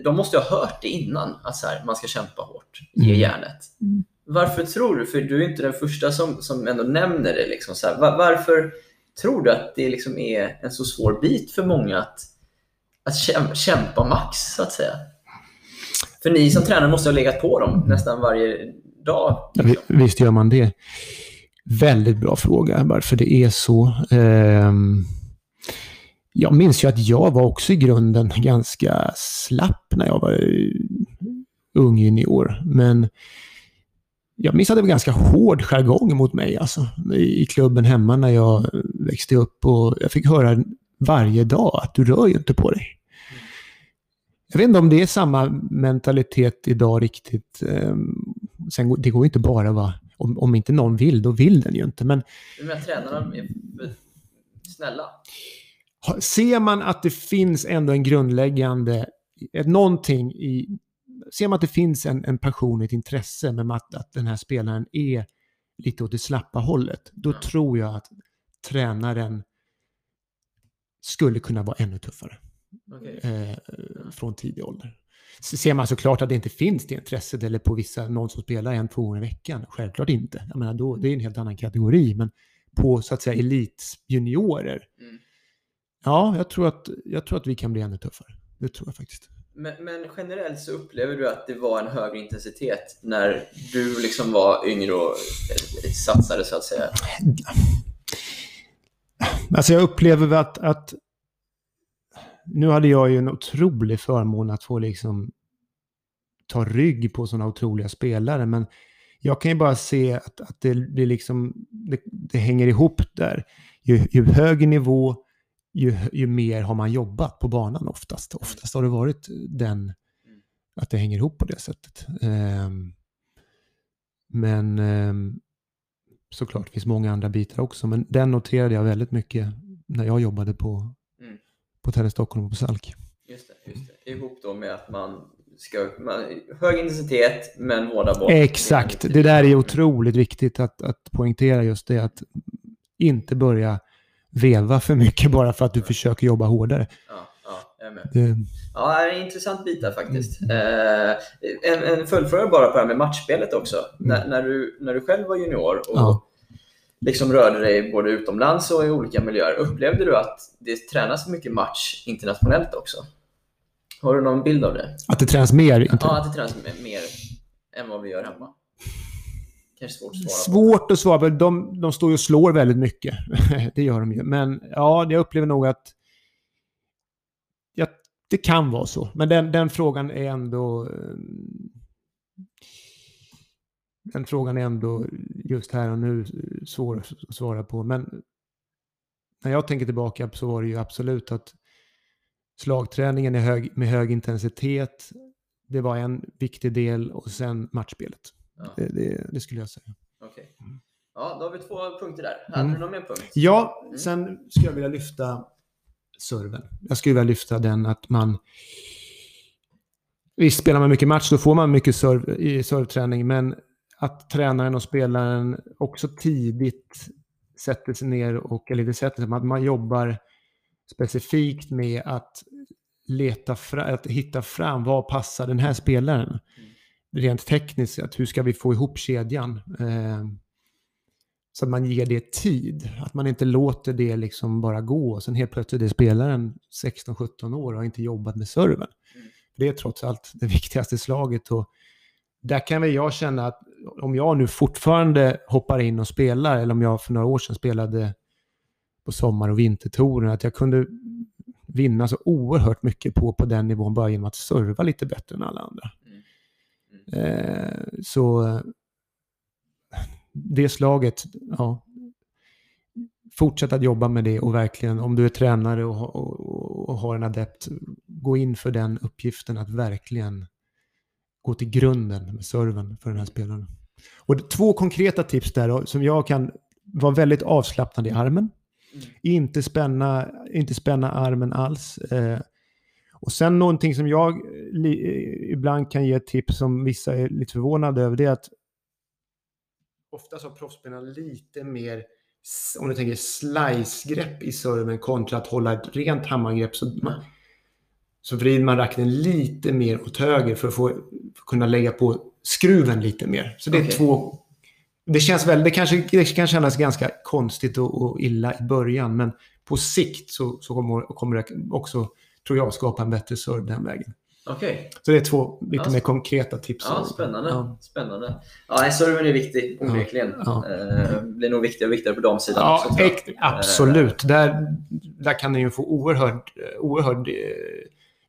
De måste ha hört det innan att så här, man ska kämpa hårt, ge järnet. Mm. Varför tror du, för du är inte den första som, som ändå nämner det liksom, så här, var, varför tror du att det liksom är en så svår bit för många att Att kämpa, kämpa max så att säga? För ni som tränare måste ha legat på dem nästan varje dag. Liksom. Visst gör man det. Väldigt bra fråga varför det är så. Jag minns ju att jag var också i grunden ganska slapp när jag var ung junior. Men jag minns att det var ganska hård jargong mot mig alltså, i klubben hemma när jag växte upp. Och jag fick höra varje dag att du rör ju inte på dig. Mm. Jag vet inte om det är samma mentalitet idag riktigt. Sen, det går ju inte bara va. Om, om inte någon vill, då vill den ju inte. Men, men tränarna är snälla. Ser man att det finns ändå en grundläggande någonting i, ser man att det finns en, en passion, ett intresse med att, att den här spelaren är lite åt det slappa hållet, då mm. tror jag att tränaren skulle kunna vara ännu tuffare. Okay. eh, från tidig ålder. Så ser man såklart att det inte finns det intresset eller på vissa, någon som spelar en, två gånger i veckan, självklart inte. Jag menar, då, det är en helt annan kategori, men på så att säga elitjuniorer mm. ja, jag tror, att, jag tror att vi kan bli ännu tuffare. Det tror jag faktiskt. Men, men generellt så upplever du att det var en högre intensitet när du liksom var yngre och satsade så att säga? Alltså jag upplever att, att nu hade jag ju en otrolig förmån att få liksom ta rygg på sådana otroliga spelare, men jag kan ju bara se att, att det, det, liksom, det, det hänger ihop där. Ju, ju högre nivå, Ju, ju mer har man jobbat på banan oftast. Oftast har det varit den att det hänger ihop på det sättet. Um, men um, såklart finns många andra bitar också. Men den noterade jag väldigt mycket när jag jobbade på, mm. på Tennis Stockholm och på Salk. Just det, just det. Ihop då med att man ska man, hög intensitet men vårda bort. Exakt, det där är otroligt viktigt att, att poängtera just det. Att inte börja veva för mycket bara för att du ja. försöker jobba hårdare. Ja, ja, jag är med. Det... ja, det är en intressant bit där faktiskt. Eh, en en följdfråga bara på det här med matchspelet också. Mm. När, när, du, när du själv var junior och ja. liksom rörde dig både utomlands och i olika miljöer, upplevde du att det tränas mycket match internationellt också? Har du någon bild av det? Att det tränas mer? Inte... ja, att det tränas mer än vad vi gör hemma. Svårt, svårt att svara på. De, de står ju och slår väldigt mycket. Det gör de ju. Men ja, jag upplever nog att ja, det kan vara så. Men den, den frågan är ändå den frågan är ändå just här och nu svår att svara på. Men när jag tänker tillbaka så var det ju absolut att slagträningen är hög, med hög intensitet. Det var en viktig del och sen matchspelet. Ja. Det, det, det skulle jag säga. Okej. Ja, då har vi två punkter där. Hade mm. du någon mer punkt? Ja, mm. sen skulle jag vilja lyfta serven. Jag skulle vilja lyfta den att man visst spelar man mycket match, då får man mycket serv i servträning, men att tränaren och spelaren också tidigt sätter sig ner och eller det sättet att man jobbar specifikt med att leta fram, att hitta fram vad passar den här spelaren. Mm. Rent tekniskt, att hur ska vi få ihop kedjan eh, så att man ger det tid, att man inte låter det liksom bara gå och sen helt plötsligt är spelaren sexton sjutton år och har inte jobbat med serven. Mm. Det är trots allt det viktigaste slaget och där kan väl jag känna att om jag nu fortfarande hoppar in och spelar eller om jag för några år sedan spelade på sommar- och vintertouren att jag kunde vinna så oerhört mycket på, på den nivån bara genom att serva lite bättre än alla andra. Eh, så det slaget ja, fortsätt att jobba med det och verkligen om du är tränare och, och, och har en adept gå in för den uppgiften att verkligen gå till grunden med serven för den här spelaren. Och två konkreta tips där som jag kan vara väldigt avslappnad i armen mm. inte, spänna, inte spänna armen alls eh, och sen någonting som jag li- ibland kan ge tips som vissa är lite förvånade över det är att ofta så har proffsspelarna lite mer om du tänker slicegrepp i serven kontra att hålla ett rent hammargrepp så, man, så vrider man racketen lite mer åt höger för att, få, för att kunna lägga på skruven lite mer. Så det är okay. två det känns väl, det kanske det kan kännas ganska konstigt och, och illa i början men på sikt så, så kommer, kommer det också tror jag skapar en bättre serve den vägen. Okej. Okay. Så det är två lite ja, mer konkreta tips. Ja, spännande. Ja. Spännande. Ja, serven är viktig onekligen. Ja, ja. Eh, blir nog viktigare och viktigare på de sidan ja, också. Ek- absolut. Eh. Där, där kan den ju få oerhörd, oerhörd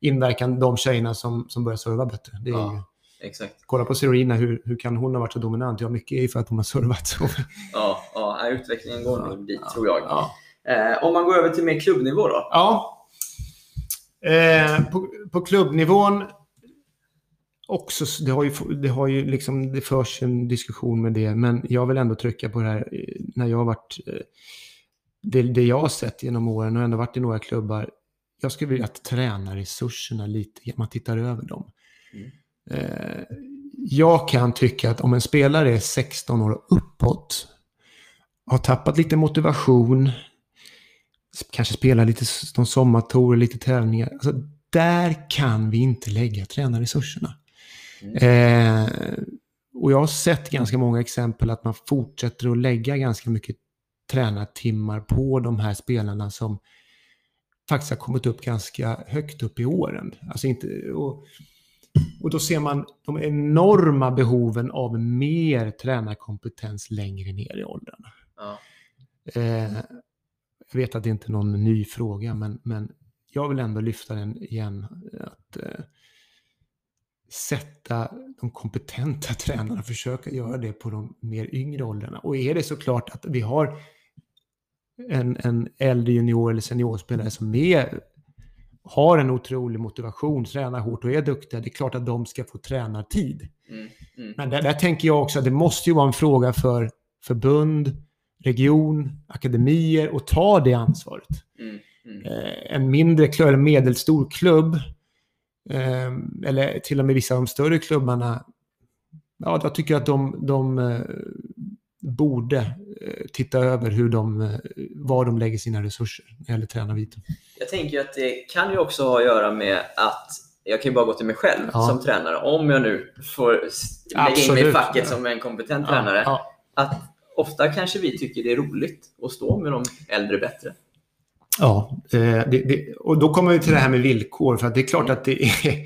inverkan de tjejerna som, som börjar serva bättre. Det är ja. Exakt. Kolla på Serena, hur, hur kan hon ha varit så dominant? Ja, mycket är för att hon har servat så. Ja, ja, utvecklingen går nog dit ja, tror jag. Ja. Eh, om man går över till mer klubbnivå då? Ja. Eh, på, på klubbnivån också, det har ju, det har ju liksom, det förs en diskussion med det, men jag vill ändå trycka på det här när jag har varit, det, det jag har sett genom åren och ändå varit i några klubbar, jag skulle vilja att tränarresurserna lite, man tittar över dem. Mm. Eh, jag kan tycka att om en spelare är sexton år och uppåt, har tappat lite motivation, kanske spelar lite någon sommartour, lite tävlingar, alltså, där kan vi inte lägga tränarresurserna. Mm. Eh, och jag har sett ganska många exempel att man fortsätter att lägga ganska mycket tränartimmar på de här spelarna som faktiskt har kommit upp ganska högt upp i åren. Alltså inte, och, och då ser man de enorma behoven av mer tränarkompetens längre ner i åldrarna. Ja. Eh, jag vet att det inte är någon ny fråga, men, men jag vill ändå lyfta den igen, att eh, sätta de kompetenta tränarna, försöka göra det på de mer yngre åldrarna. Och är det såklart att vi har en, en äldre junior eller seniorspelare som är, har en otrolig motivation, tränar hårt och är duktiga, det är klart att de ska få tränartid. Mm, mm. Men där, där tänker jag också att det måste ju vara en fråga för förbund, region, akademier och ta det ansvaret. Mm, mm. Eh, en mindre klubb eller medelstor klubb, eh, eller till och med vissa av de större klubbarna, ja, jag tycker att de, de eh, borde eh, titta över hur de, eh, var de lägger sina resurser eller tränar vid. Jag tänker att det kan ju också ha att göra med att jag kan ju bara gå till mig själv, ja, som tränare, om jag nu får lägga Absolut. in mig i facket som en kompetent ja. tränare, ja. att ofta kanske vi tycker det är roligt att stå med de äldre bättre. Ja, det, det, och då kommer vi till det här med villkor. För att det är klart att det är,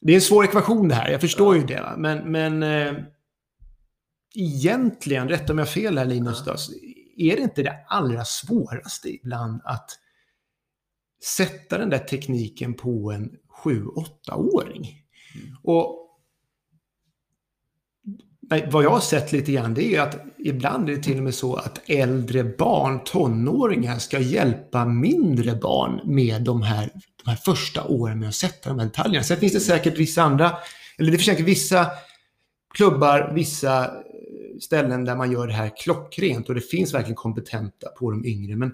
det är en svår ekvation det här. Jag förstår ja. ju det. Va? Men, men äh, egentligen, rätt om jag fel här Linus, ja. är det inte det allra svåraste ibland att sätta den där tekniken på en sju-åtta-åring? Mm. Och Nej, vad jag har sett lite grann, det är ju att ibland är det till och med så att äldre barn, tonåringar, ska hjälpa mindre barn med de här, de här första åren med att sätta de här detaljerna. Sen finns det säkert vissa andra, eller det finns säkert vissa klubbar, vissa ställen där man gör det här klockrent och det finns verkligen kompetenta på de yngre. Men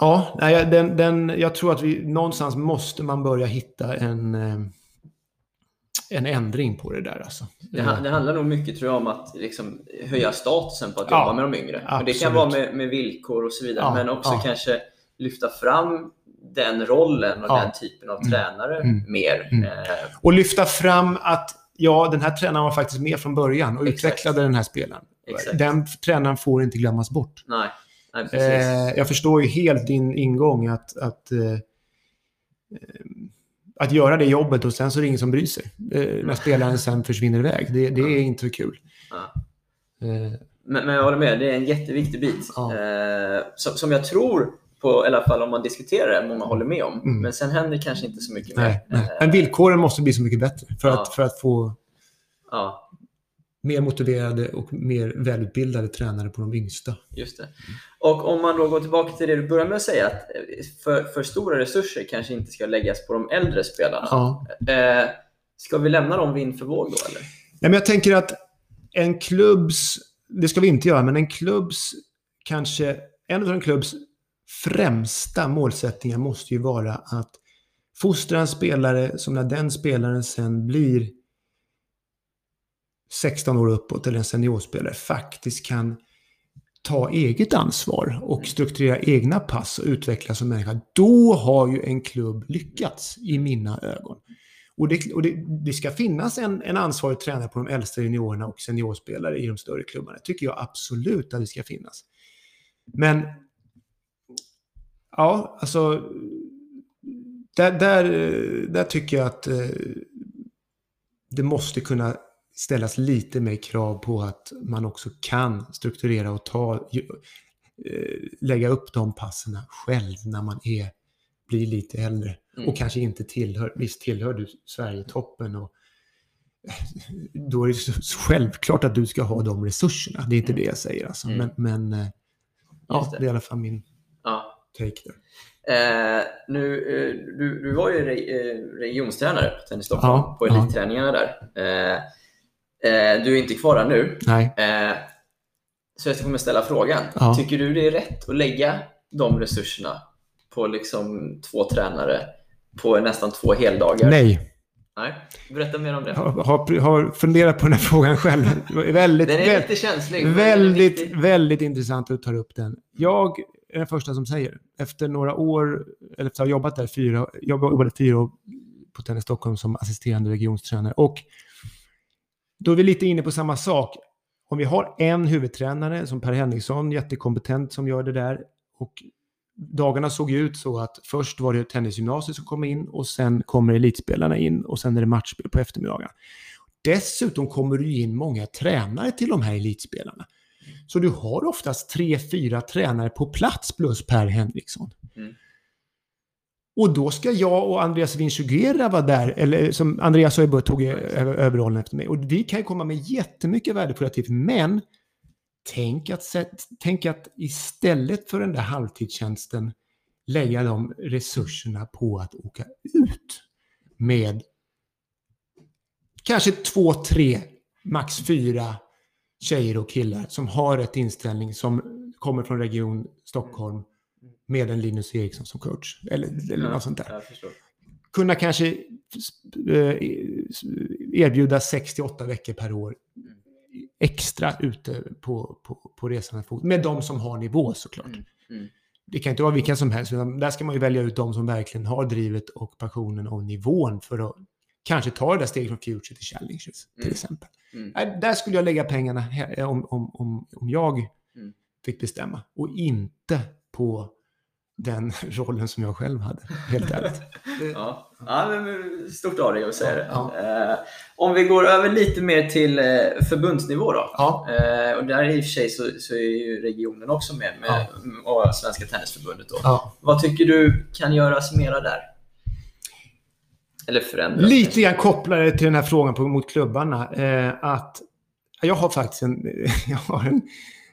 ja, den, den, jag tror att vi någonstans måste man börja hitta en... en ändring på det där alltså. Det, det handlar nog mycket tror jag om att liksom höja statusen på att jobba ja, med de yngre. Och det kan vara med, med villkor och så vidare, ja, men också ja. kanske lyfta fram den rollen och ja. den typen av mm. tränare mm. mer. Mm. Eh. Och lyfta fram att ja, den här tränaren var faktiskt med från början och Exakt. utvecklade den här spelaren. Exakt. Den tränaren får inte glömmas bort. Nej, Nej precis. Eh, jag förstår ju helt din ingång att, att eh, att göra det jobbet och sen så är det ingen som bryr sig. Eh, när spelaren sen försvinner iväg. Det, det är inte kul. Ja. Eh. Men, men jag håller med, det är en jätteviktig bit. Ja. Eh, som, som jag tror, på, i alla fall om man diskuterar det, många håller med om. Mm. Men sen händer kanske inte så mycket nej, mer. Nej. Men villkoren måste bli så mycket bättre för, ja. att, för att få ja. mer motiverade och mer välutbildade tränare på de yngsta. Just det. Och om man då går tillbaka till det du började med att säga, att för, för stora resurser kanske inte ska läggas på de äldre spelarna. Ja. Eh, ska vi lämna dem vind för våg då? Eller? Ja, men jag tänker att en klubbs, det ska vi inte göra, men en klubbs kanske, en av en klubbs främsta målsättningar måste ju vara att fostra en spelare som när den spelaren sen blir sexton år uppåt eller en seniorspelare faktiskt kan ta eget ansvar och strukturera egna pass och utvecklas som människa. Då har ju en klubb lyckats i mina ögon. Och det, och det, det ska finnas en, en ansvarig tränare på de äldsta juniorerna och seniorspelare i de större klubbarna. Det tycker jag absolut att det ska finnas. Men ja, alltså där, där, där tycker jag att eh, det måste kunna ställas lite mer krav på att man också kan strukturera och ta, lägga upp de passerna själv när man är, blir lite äldre. Mm. Och kanske inte tillhör, visst tillhör du Sverigetoppen och då är det så självklart att du ska ha de resurserna. Det är inte mm. det jag säger alltså. Mm. Men, men ja, det. det är i alla fall min ja. take där. Eh, nu, eh, du, du var ju re, eh, regionstränare på Tennis Stockholm, ja, på elitträningarna ja. där. Eh, eh, du är inte kvar där nu. Nej. Eh, så jag kommer ställa frågan. Ja. Tycker du det är rätt att lägga de resurserna på liksom två tränare på nästan två heldagar? Nej. Nej, berätta mer om det. Jag har, har funderat på den här frågan själv. Väldigt, den är lite känslig. Väldigt, väldigt, väldigt intressant att ta upp den. Jag är den första som säger, efter några år, eller efter att ha jobbat där fyra, jag jobbade fyra år på Tennis Stockholm som assisterande regionstränare. Och då är vi lite inne på samma sak. Om vi har en huvudtränare som Per Henriksson, jättekompetent, som gör det där. Och dagarna såg ut så att först var det tennisgymnasiet som kom in och sen kommer elitspelarna in och sen är det matchspel på eftermiddagen. Dessutom kommer det in många tränare till de här elitspelarna. Så du har oftast tre, fyra tränare på plats plus Per Henriksson. Mm. Och då ska jag och Andreas Vinciguerra vara där, eller som Andreas Öjbö tog överrollen efter mig. Och vi kan ju komma med jättemycket värdefulla tips, men Tänk att, tänk att istället för den där halvtidstjänsten lägga de resurserna på att åka ut med kanske två, tre, max fyra tjejer och killar som har ett inställning som kommer från Region Stockholm med en Linus Eriksson som coach eller, eller något sånt där. Kunna kanske erbjuda sex till åtta veckor per år extra ute på, på, på resan med de som har nivå såklart. Mm, mm. Det kan inte vara vilka som helst. Där ska man ju välja ut de som verkligen har drivet och passionen och nivån för att kanske ta det där steget från future till challenges till mm. exempel. Mm. Där skulle jag lägga pengarna här, om, om, om, om jag mm. fick bestämma. Och inte på den rollen som jag själv hade, helt ärligt. Ja, ja men stort av dig att säga det. Ja. Eh, om vi går över lite mer till eh, förbundsnivå då. Ja. Eh, och där i och för sig så, så är ju regionen också med, med ja. och Svenska Tennisförbundet då. Ja. Vad tycker du kan göras mera där? Eller förändras? Lite grann kopplade till den här frågan på, mot klubbarna. Eh, att jag har faktiskt en... Jag har en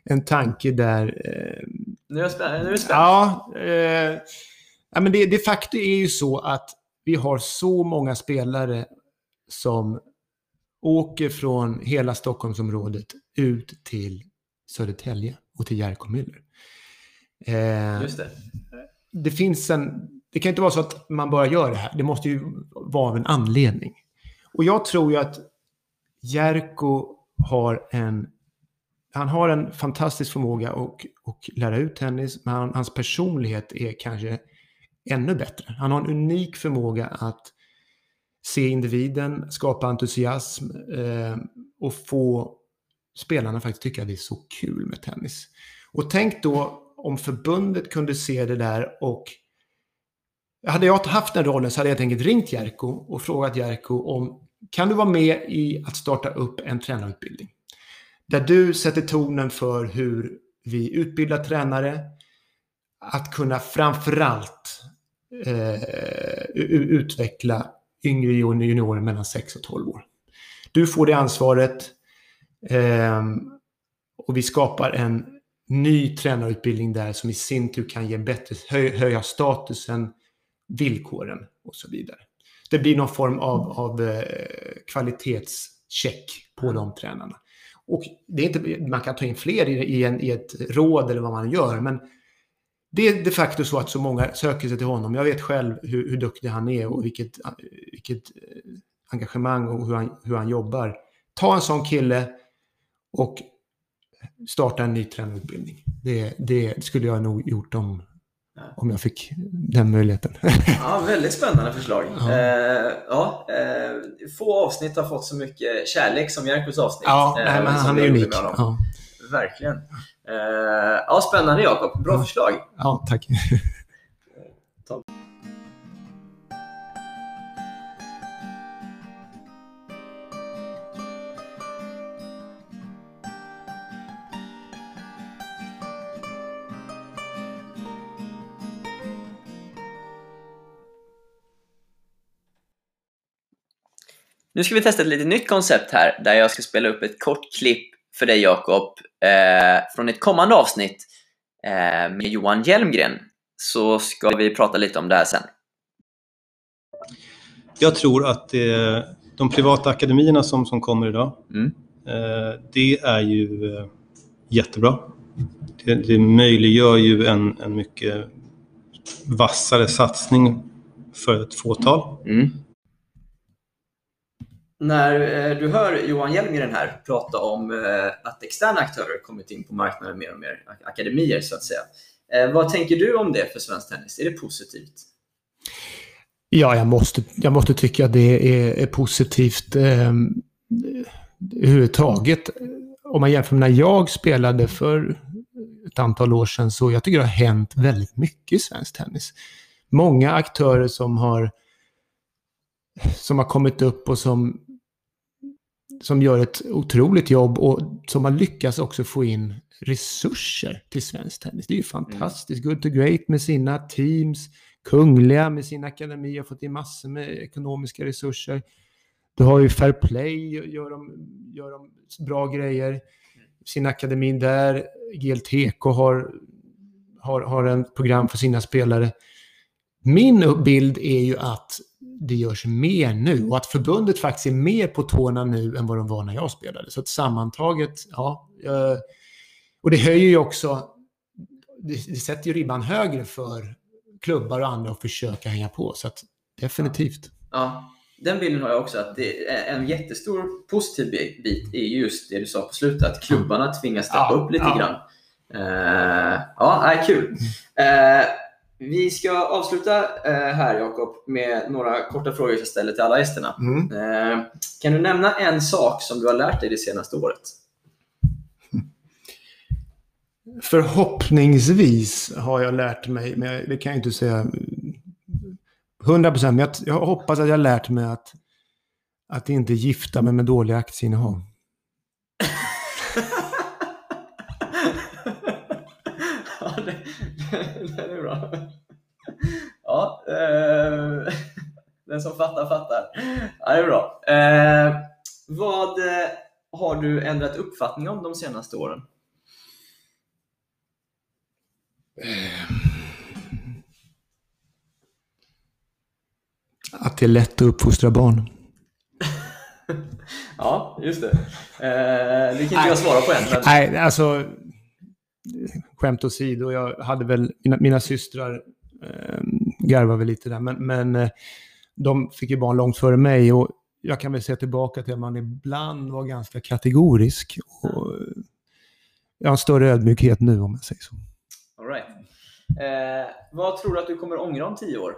En tanke där... Eh, nu är jag spänd. Nu är jag spänd. Ja, eh, ja, men det, det faktum är ju så att vi har så många spelare som åker från hela Stockholmsområdet ut till Södertälje och till Järkomyller. Eh, Just det. Det finns en... Det kan inte vara så att man bara gör det här. Det måste ju vara av en anledning. Och jag tror ju att Jerko har en... Han har en fantastisk förmåga att, att lära ut tennis, men han, hans personlighet är kanske ännu bättre. Han har en unik förmåga att se individen, skapa entusiasm eh, och få spelarna faktiskt tycka att det är så kul med tennis. Och tänk då om förbundet kunde se det där, och hade jag haft den rollen så hade jag tänkt ringt Jerko och frågat Jerko om, kan du vara med i att starta upp en tränarutbildning? Där du sätter tonen för hur vi utbildar tränare att kunna framförallt eh, utveckla yngre juniorer mellan sex och tolv år. Du får det ansvaret eh, och vi skapar en ny tränarutbildning där som i sin tur kan ge bättre, hö- höja statusen, villkoren och så vidare. Det blir någon form av, av eh, kvalitetscheck på de tränarna. Och det är inte, man kan ta in fler i, en, i ett råd eller vad man gör, men det är de facto så att så många söker sig till honom. Jag vet själv hur, hur duktig han är och vilket, vilket engagemang och hur han, hur han jobbar. Ta en sån kille och starta en ny tränarutbildning. Det, det skulle jag nog gjort om, om jag fick den möjligheten. Ja, väldigt spännande förslag. Ja. Eh, ja, eh, få avsnitt har fått så mycket kärlek som Jerkos avsnitt. Ja, eh, nej, men han är unik. Ja. Verkligen. Eh, ja, spännande Jakob. Bra ja. förslag. Ja, tack. Nu ska vi testa ett lite nytt koncept här, där jag ska spela upp ett kort klipp för dig Jakob eh, från ett kommande avsnitt eh, med Johan Hjelmgren. så ska vi prata lite om det här sen. Jag tror att eh, de privata akademierna som, som kommer idag, mm. eh, det är ju eh, jättebra. Det, det möjliggör ju en, en mycket vassare satsning för ett fåtal. Mm. När eh, du hör Johan Hjelmgren här prata om eh, att externa aktörer kommit in på marknaden mer och mer, akademier så att säga. Eh, vad tänker du om det för svensk tennis? Är det positivt? Ja, jag måste, jag måste tycka att det är, är positivt eh, överhuvudtaget. Om man jämför med när jag spelade för ett antal år sedan, så jag tycker det har hänt väldigt mycket i svensk tennis. Många aktörer som har som har kommit upp och som som gör ett otroligt jobb och som har lyckats också få in resurser till svensk tennis. Det är ju fantastiskt. Good to Great med sina teams, Kungliga med sin akademi har fått in massor med ekonomiska resurser. Du har ju Fair Play, gör de, gör de bra grejer. Sin akademin där, G L T K har, har, har en program för sina spelare. Min bild är ju att det görs mer nu och att förbundet faktiskt är mer på tårna nu än vad de var när jag spelade. Så att sammantaget, ja. Och det höjer ju också, det, det sätter ju ribban högre för klubbar och andra att försöka hänga på. Så att definitivt. Ja, den bilden har jag också, att det är en jättestor positiv bit är just det du sa på slutet, att klubbarna tvingas steppa ja, upp lite ja. grann. Uh, ja, det är kul. Uh, Vi ska avsluta eh, här, Jakob, med några korta frågor jag ställer till alla gästerna. Mm. Eh, kan du nämna en sak som du har lärt dig det senaste året? Förhoppningsvis har jag lärt mig, men det kan jag inte säga hundra procent, men jag, jag hoppas att jag har lärt mig att, att inte gifta mig med dåliga aktieinnehav. Ja, det... Det är bra. Ja, eh, den som fattar, fattar. Ja, det är bra. Eh, vad har du ändrat uppfattning om de senaste åren? Att det är lätt att uppfostra barn. Ja, just det. Eh, det kan inte jag svara på än. Men... Nej, alltså... Skämt åsido, jag hade väl mina, mina systrar eh, garvade väl lite där, men, men eh, de fick ju barn långt före mig, och jag kan väl se tillbaka till att man ibland var ganska kategorisk, och jag har en större ödmjukhet nu, om jag säger så. All right. eh, Vad tror du att du kommer ångra om tio år?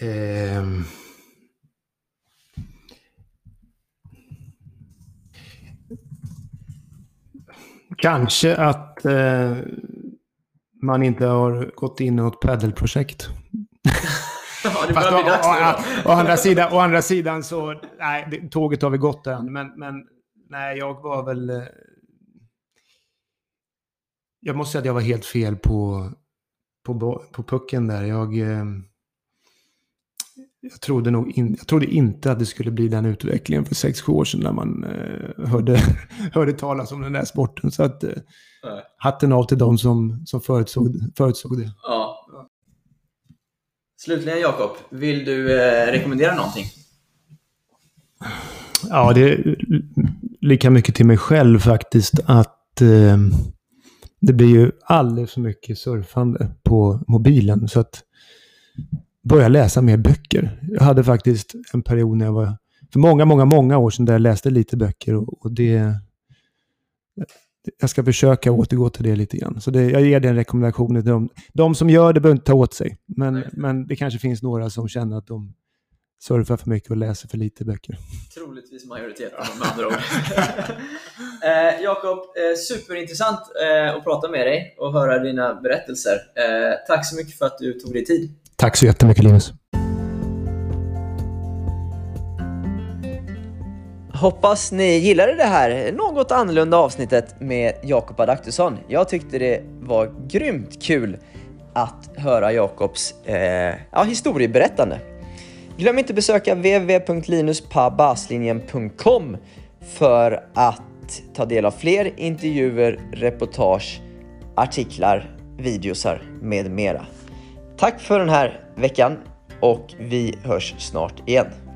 Ehm Kanske att eh, man inte har gått in i något paddelprojekt. Ja, det börjar bli dags nu då. Å andra sidan, å andra sidan så, nej, det, tåget har vi gått än. Men, men nej, jag var väl... Eh, jag måste säga att jag var helt fel på, på, på pucken där. Jag, eh, jag, trodde nog in, jag trodde inte att det skulle bli den utvecklingen för sex sju år sedan när man eh, hörde... hörde talas om den där sporten, så att eh, hatten av till dem som, som förutsåg, förutsåg det. Ja. Slutligen, Jakob, vill du eh, rekommendera någonting? Ja, det är lika mycket till mig själv faktiskt, att eh, det blir ju alldeles för mycket surfande på mobilen, så att börja läsa mer böcker. Jag hade faktiskt en period när jag var för många, många, många år sedan där jag läste lite böcker, och, och det jag ska försöka återgå till det lite grann. Så det, jag ger den rekommendationen till dem. De som gör det behöver inte ta åt sig. Men, mm. men det kanske finns några som känner att de surfar för mycket och läser för lite böcker. Troligtvis majoriteten av de andra. eh, Jakob, eh, superintressant eh, att prata med dig och höra dina berättelser. Eh, tack så mycket för att du tog dig tid. Tack så jättemycket, Linus. Hoppas ni gillade det här något annorlunda avsnittet med Jakob Adaktusson. Jag tyckte det var grymt kul att höra Jakobs eh, ja, historieberättande. Glöm inte besöka w w w punkt linus på baslinjen punkt com för att dit ta del av fler intervjuer, reportage, artiklar, videosar med mera. Tack för den här veckan och vi hörs snart igen.